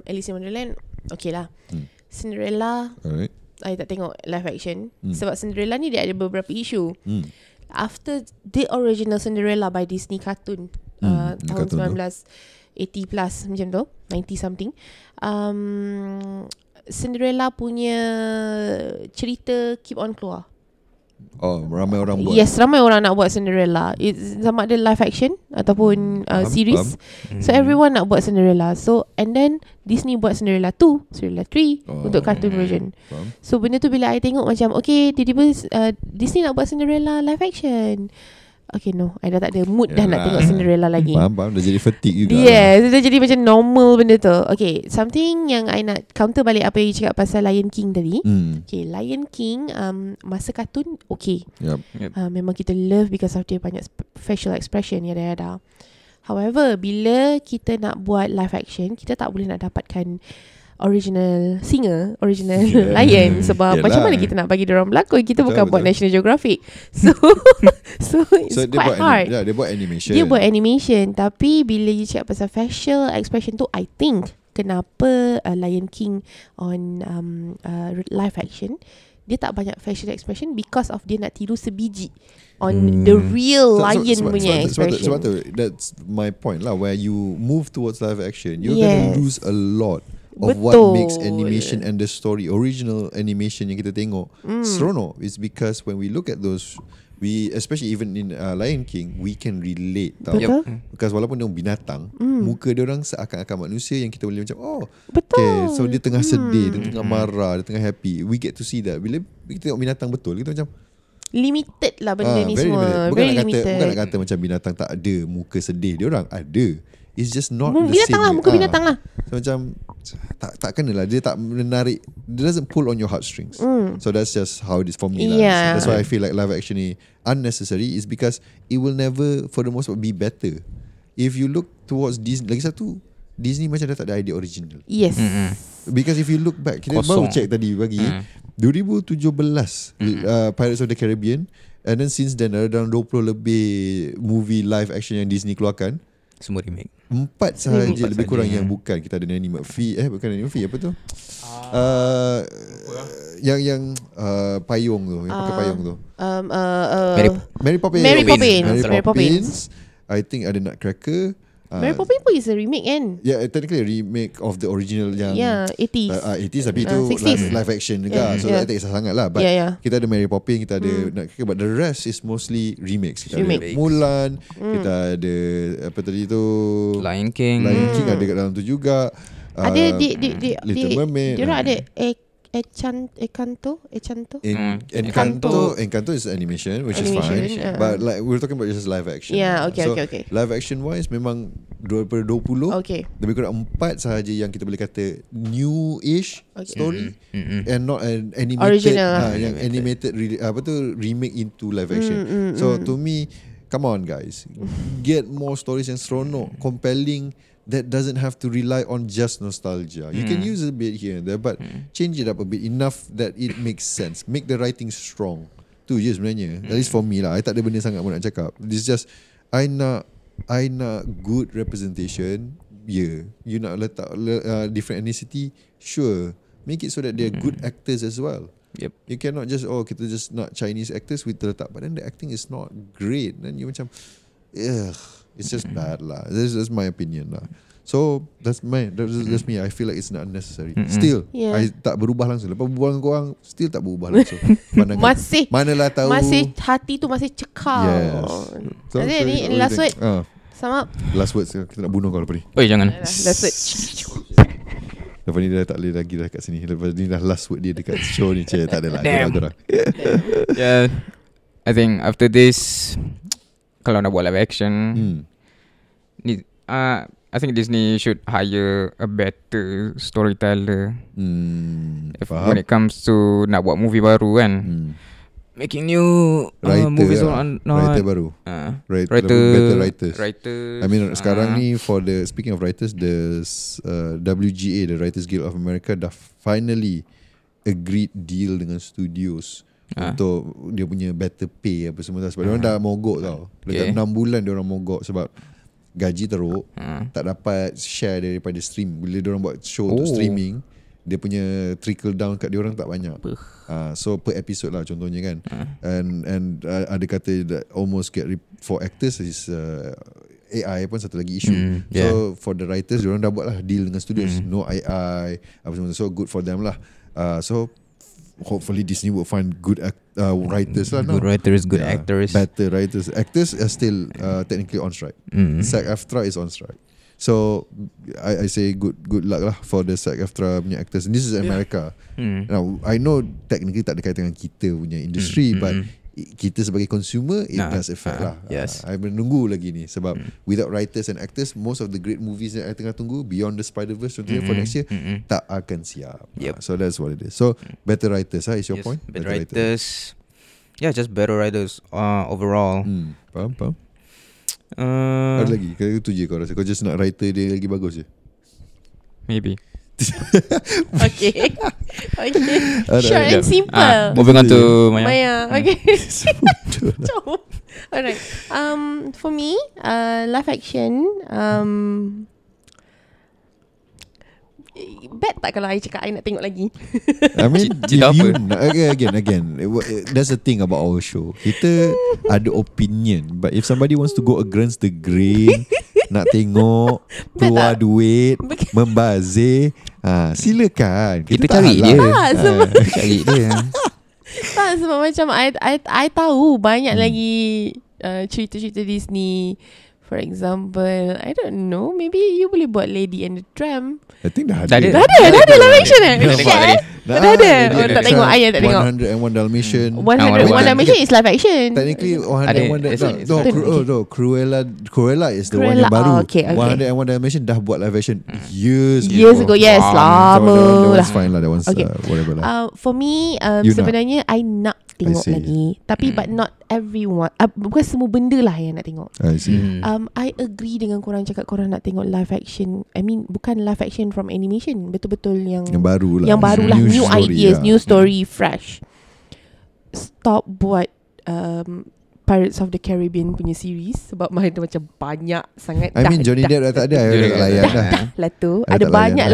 Alice in Wonderland. Okay lah. Cinderella, alright, I tak tengok live action. Sebab Cinderella ni dia ada beberapa isu. After the original Cinderella by Disney cartoon, tahun 1980 plus macam tu, 90 something. Cinderella punya cerita keep on keluar. Oh, ramai orang buat. Yes, ramai orang nak buat Cinderella. It's sama ada live action ataupun series. So everyone nak buat Cinderella. So and then Disney buat Cinderella 2, Cinderella 3 untuk cartoon version. So benda tu bila I tengok macam okay, tiba-tiba Disney nak buat Cinderella live action. Okay, no, I dah tak ada mood dah nak tengok Cinderella lagi. Faham, dah jadi fatigue juga. Yes, dah jadi macam normal benda tu. Okay, something yang I nak counter balik apa yang you cakap pasal Lion King tadi. Okay, Lion King masa kartun, okay, memang kita love because of dia banyak facial expression yada-yada. However, bila kita nak buat live action, kita tak boleh nak dapatkan original singer, original lion. Sebab macam mana kita nak bagi diorang berlakon? Kita bukan buat National Geographic. So so it's quite hard. Dia buat animation. Tapi bila you cakap pasal facial expression tu, I think kenapa Lion King on live action dia tak banyak facial expression because of dia nak tiru sebiji on the real lion punya expression. Sebab tu, that's my point lah. Where you move towards live action, you're going to lose a lot of what makes animation and the story, original animation yang kita tengok seronok. It's because when we look at those, we especially even in Lion King, we can relate tau. Because walaupun dia binatang, muka dia orang seakan-akan manusia yang kita boleh macam okay, so dia tengah sedih, dia tengah marah, dia tengah happy. We get to see that. Bila kita tengok binatang betul, kita macam limited lah benda ni semua. Bukan nak kata, bukan nak kata macam binatang tak ada muka sedih, dia orang ada. It's just not the same. Binatang lah, muka binatang lah. So, macam tak kenalah, dia tak menarik, it doesn't pull on your heartstrings. So that's just how it is for me lah. So that's why I feel like live action ni unnecessary, is because it will never, for the most part, be better. If you look towards Disney, lagi satu, Disney macam dah tak ada idea original. Yes. Because if you look back, kita baru check tadi pagi, 2017 Pirates of the Caribbean, and then since then ada dalam 20 lebih movie live action yang Disney keluarkan. Semua remake. 4 sahaja, lebih kurang yang bukan. Kita ada Nanny McPhee, bukan Nanny McPhee, apa tu? Yang payung tu, yang pakai payung tu. Mary Poppins. I think ada Nutcracker. Mary Poppins pun is a remake kan? Yeah, technically a remake of the original yang 80s. 80s tapi itu live action juga. So tak kisah sangat lah. But kita ada Mary Poppins, kita ada Nutcracker, but the rest is mostly remakes. Kita ada Mulan, kita ada apa tadi tu, Lion King ada kat dalam tu juga. Ada Little Mermaid. Dia ada Encanto is animation, which is fine. But like we're talking about just live action. Okay. Live action wise memang 20 lebih kurang 4 sahaja yang kita boleh kata new-ish story and not an animated yang animated remake into live action. So to me, come on guys, get more stories yang seronok, compelling, that doesn't have to rely on just nostalgia. You can use a bit here and there, but change it up a bit enough that it makes sense. Make the writing strong. Tu je sebenarnya. At least for me lah. I tak ada benda sangat pun nak cakap. It's just I nak good representation. Yeah. You nak letak different ethnicity. Sure. Make it so that they're good actors as well. Yep. You cannot just kita just nak Chinese actors with letak, but then the acting is not great. Then you macam it's just bad lah. This is my opinion lah. So that's me. I feel like it's not unnecessary. Still, I tak berubah langsung. Lepas berbual dengan korang, still tak berubah langsung. Masih. Manalah tahu. Masih hati tu masih cekal. Yes. So, ni last word. Sama. Last word. Kita nak bunuh kau lepas ni. Oi, jangan. Last word. Lepas ni dah tak boleh lagi dah kat sini. Lepas ni dah last word dia dekat show ni. Cik, tak ada lah. Gerak-gerak. Yeah. I think after this, kalau nak buat live action, ni, I think Disney should hire a better storyteller. When it comes to nak buat movie baru kan, making new movies on writer baru, better writers. I mean sekarang ni for the speaking of writers, the WGA, the Writers Guild of America, dah finally agreed deal dengan studios untuk dia punya better pay apa semua, sebab diorang dah mogok tau. Dekat 6 bulan diorang mogok sebab gaji teruk, tak dapat share daripada stream. Bila diorang buat show tu streaming, dia punya trickle down kat diorang tak banyak. So per episode lah contohnya kan. And ada kata that almost get for actors is AI pun satu lagi isu. So for the writers, diorang dah buat lah deal dengan studios, no AI apa semua. So good for them lah. So hopefully Disney will find good writers lah. Good writers, good actors, better writers. Actors are still technically on strike. SAG-AFTRA is on strike. So I say good luck lah for the SAG-AFTRA punya actors. And this is America. Now I know technically tak ada kaitan dengan kita punya industry, but kita sebagai consumer, it does affect lah. I menunggu lagi ni sebab without writers and actors, most of the great movies yang I tengah tunggu, Beyond the Spider-Verse contohnya for next year, tak akan siap. So that's what it is. So better writers is your point? Better writers. Yeah, just better writers overall. Faham. Ada lagi? Kalau tu je kau rasa, kau just nak writer dia lagi bagus je? Maybe. Okay. Short and simple. Moving on to Maya. Okay. Alright. For me, live action. Bet tak kalau I cakap I nak tengok lagi. I mean, again. That's the thing about our show. Kita ada opinion, but if somebody wants to go against the grain, nak tengok, keluar duit, membazir, silakan. Kita cari dia. Tak, sebab macam I tahu banyak lagi cerita-cerita Disney. For example, I don't know, maybe you boleh buat Lady and the Tramp. I think dah ada live action eh? Dah ada. Oh, tak tengok, ayah tak tengok. 101 Dalmatian. 101 Dalmatian is live action. Technically, 101 Dalmatian. No, Cruella is the one yang baru. 101 Dalmatian dah buat live action years ago. Yes, lama lah. That's fine lah, that one's whatever lah. For me, sebenarnya, I nak tengok lagi. Tapi, but not everyone. Bukan semua benda lah yang nak tengok. I see. I agree dengan korang cakap korang nak tengok live action. I mean, bukan live action from animation, betul-betul yang baru lah. Yang barulah, new ideas, new story, fresh. Stop buat Pirates of the Caribbean punya series sebab mereka macam banyak sangat. I mean, Johnny Depp dah tak ada. Dah tu. Ada banyak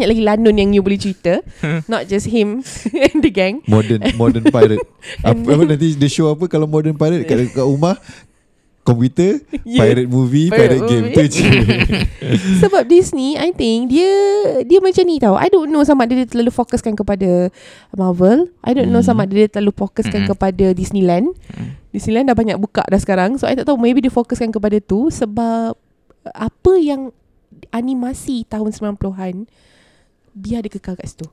lagi Lanun yang you boleh cerita. Not just him and the gang. Modern pirate. Apa nanti the show apa kalau modern pirate kat rumah? Komputer, pirate movie, pirate game tu je. Sebab Disney, I think dia macam ni tau. I don't know sama ada dia terlalu fokuskan kepada Marvel. I don't know sama ada dia terlalu fokuskan kepada Disneyland. Disneyland dah banyak buka dah sekarang. So I tak tahu, maybe dia fokuskan kepada tu. Sebab apa yang animasi tahun 90-an, biar dia kekal kat situ.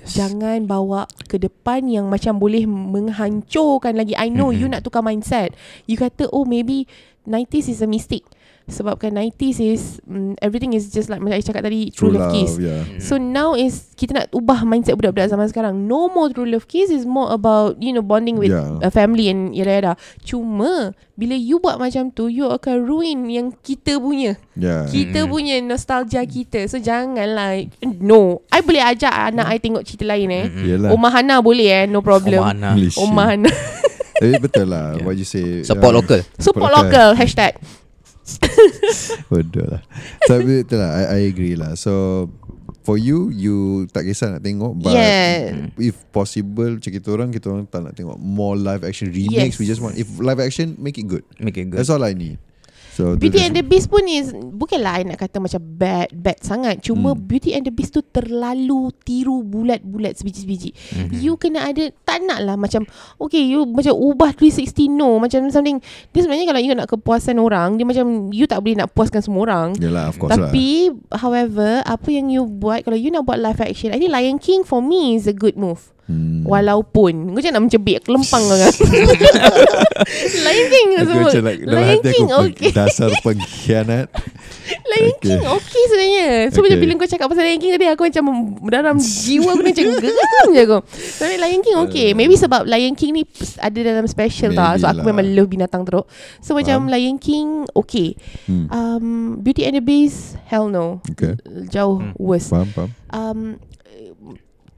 Jangan bawa ke depan yang macam boleh menghancurkan lagi. I know you nak tukar mindset. You kata, oh maybe 90s is a mistake. Sebabkan 90s is everything is just like macam I cakap tadi, true love kiss. So now is kita nak ubah mindset budak-budak zaman sekarang. No more true love kiss, is more about, you know, bonding with a family and yada-yada. Cuma bila you buat macam tu, you akan ruin yang kita punya. Kita punya nostalgia kita. So janganlah. No, I boleh ajak anak I tengok cerita lain Omah Hana boleh no problem. Omah Hana. Tapi betul lah what you say. Support local. Support local hashtag. Bodoh lah. Tapi betul lah, I agree lah. So for you tak kisah nak tengok, but if possible macam kita orang tak nak tengok more live action remakes. We just want, if live action, make it good. That's all I need. So Beauty and the Beast pun is, bukanlah I nak kata macam bad sangat. Cuma Beauty and the Beast tu terlalu tiru bulat-bulat sebiji-sebiji. You kena ada, tak nak lah macam okay you macam ubah 360, no. Macam something. Dia sebenarnya kalau you nak kepuasan orang, dia macam you tak boleh nak puaskan semua orang. Yalah, of course. Tapi however, apa yang you buat, kalau you nak buat live action, I think Lion King for me is a good move. Walaupun kau jangan nak mencebik kelempang kan. Lion King semua. Lion King okay. Dasar pengkhianat. Lion King okay sebenarnya. So macam bila kau cakap pasal Lion King tadi, aku macam dalam jiwa aku macam geram je aku. Tapi Lion King okay. Maybe sebab Lion King ni ada dalam special tau. So aku memang love binatang teruk. So macam Lion King okay. Beauty and the Beast, hell no. Jauh worse.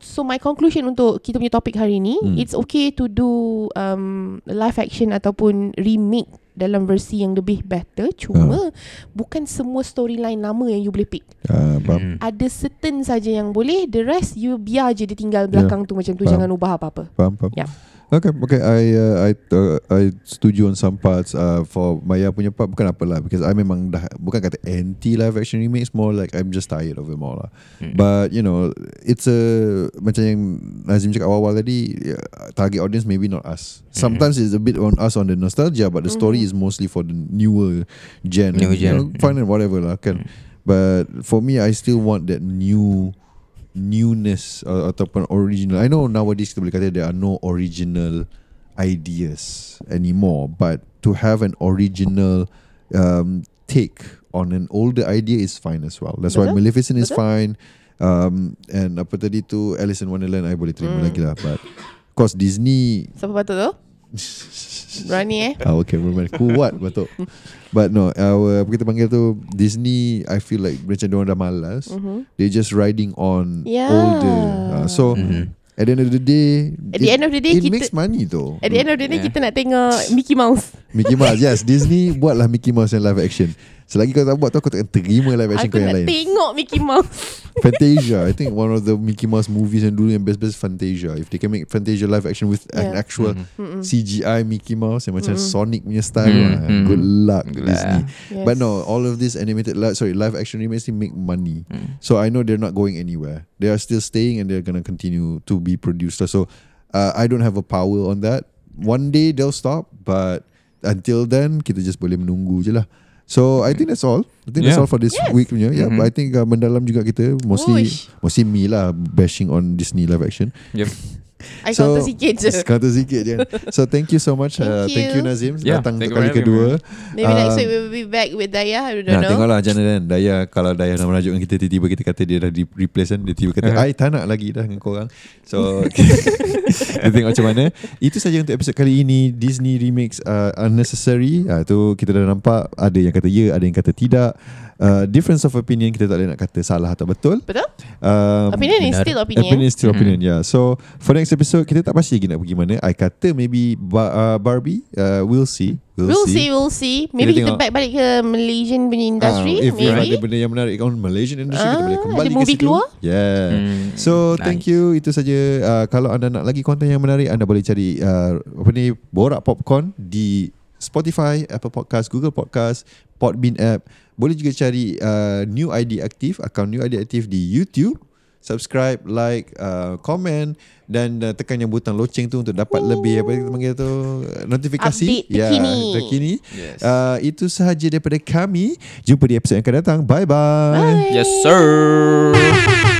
So my conclusion untuk kita punya topik hari ni, it's okay to do live action ataupun remake dalam versi yang lebih better. Cuma bukan semua storyline lama yang you boleh pick. Ada certain saja yang boleh. The rest you biar je dia tinggal belakang tu macam tu. Jangan ubah apa-apa. Faham. Okay. I setuju on some parts. For Maya punya part bukan apalah, because I memang dah bukan kata anti live action remakes, more like I'm just tired of them all lah. But you know, it's a macam yang Nazim cakap awal tadi, target audience maybe not us. Sometimes it's a bit on us on the nostalgia, but the story is mostly for the newer gen. You know, fine and whatever lah kan. But for me, I still want that newness ataupun original. I know nowadays kita boleh kata there are no original ideas anymore, but to have an original take on an older idea is fine as well. That's why Maleficent is fine, and apa tadi tu Alice in Wonderland I boleh terima lagi lah, but of course Disney. Siapa patut tu? Berani okay, memang kuat betul. But no, kita panggil tu Disney, I feel like macam diorang dah malas. They're just riding on older. So at the end of the day, it makes money though. At the end of the day, kita nak tengok Mickey Mouse. Mickey Mouse, yes. Disney buatlah Mickey Mouse yang live action. Selagi kau tak buat tu, aku takkan terima live action kau yang lain. Aku nak tengok Mickey Mouse. Fantasia, I think one of the Mickey Mouse movies yang dulu yang best Fantasia. If they can make Fantasia live action with an actual CGI Mickey Mouse yang macam Sonic punya style, good luck Disney. Yes. But no, all of this live action remakes make money. So I know they're not going anywhere. They are still staying and they're going to continue to be produced. So I don't have a power on that. One day they'll stop, but until then kita just boleh menunggu je lah. So I think that's all. That's all for this week punya. Yeah, but I think mendalam juga kita mostly me lah bashing on Disney live action. Yep. I counter sikit je. So thank you so much. Thank you Nazim datang untuk kali kedua. Maybe next week we'll be back with Daya. I don't know. Tengoklah macam mana kan. Daya kalau Daya nak merajuk dengan kita, tiba-tiba kita kata dia dah replace kan, dia tiba kata I tak nak lagi dah dengan korang. So kita tengok macam mana. Itu saja untuk episod kali ini, Disney remakes unnecessary. Tu kita dah nampak ada yang kata ya, ada yang kata tidak. Difference of opinion, kita tak boleh nak kata salah atau betul. Betul. Opinion is still opinion. Yeah. So for next episode kita tak pasti lagi nak pergi mana. I kata maybe Barbie. We'll see. We'll see. Maybe kita balik ke Malaysian punya industry. If you ada benda yang menarik on Malaysian industry, kita boleh kembali ke situ. So thank you. Itu saja. Kalau anda nak lagi konten yang menarik, anda boleh cari Borak Popcorn di Spotify, Apple Podcast, Google Podcast, Podbean app. Boleh juga cari New ID Aktif di YouTube. Subscribe, like, komen, dan tekan yang butang loceng tu untuk dapat lebih apa kita panggil tu notifikasi terkini. Yes. Itu sahaja daripada kami. Jumpa di episod yang akan datang. Bye. Yes sir.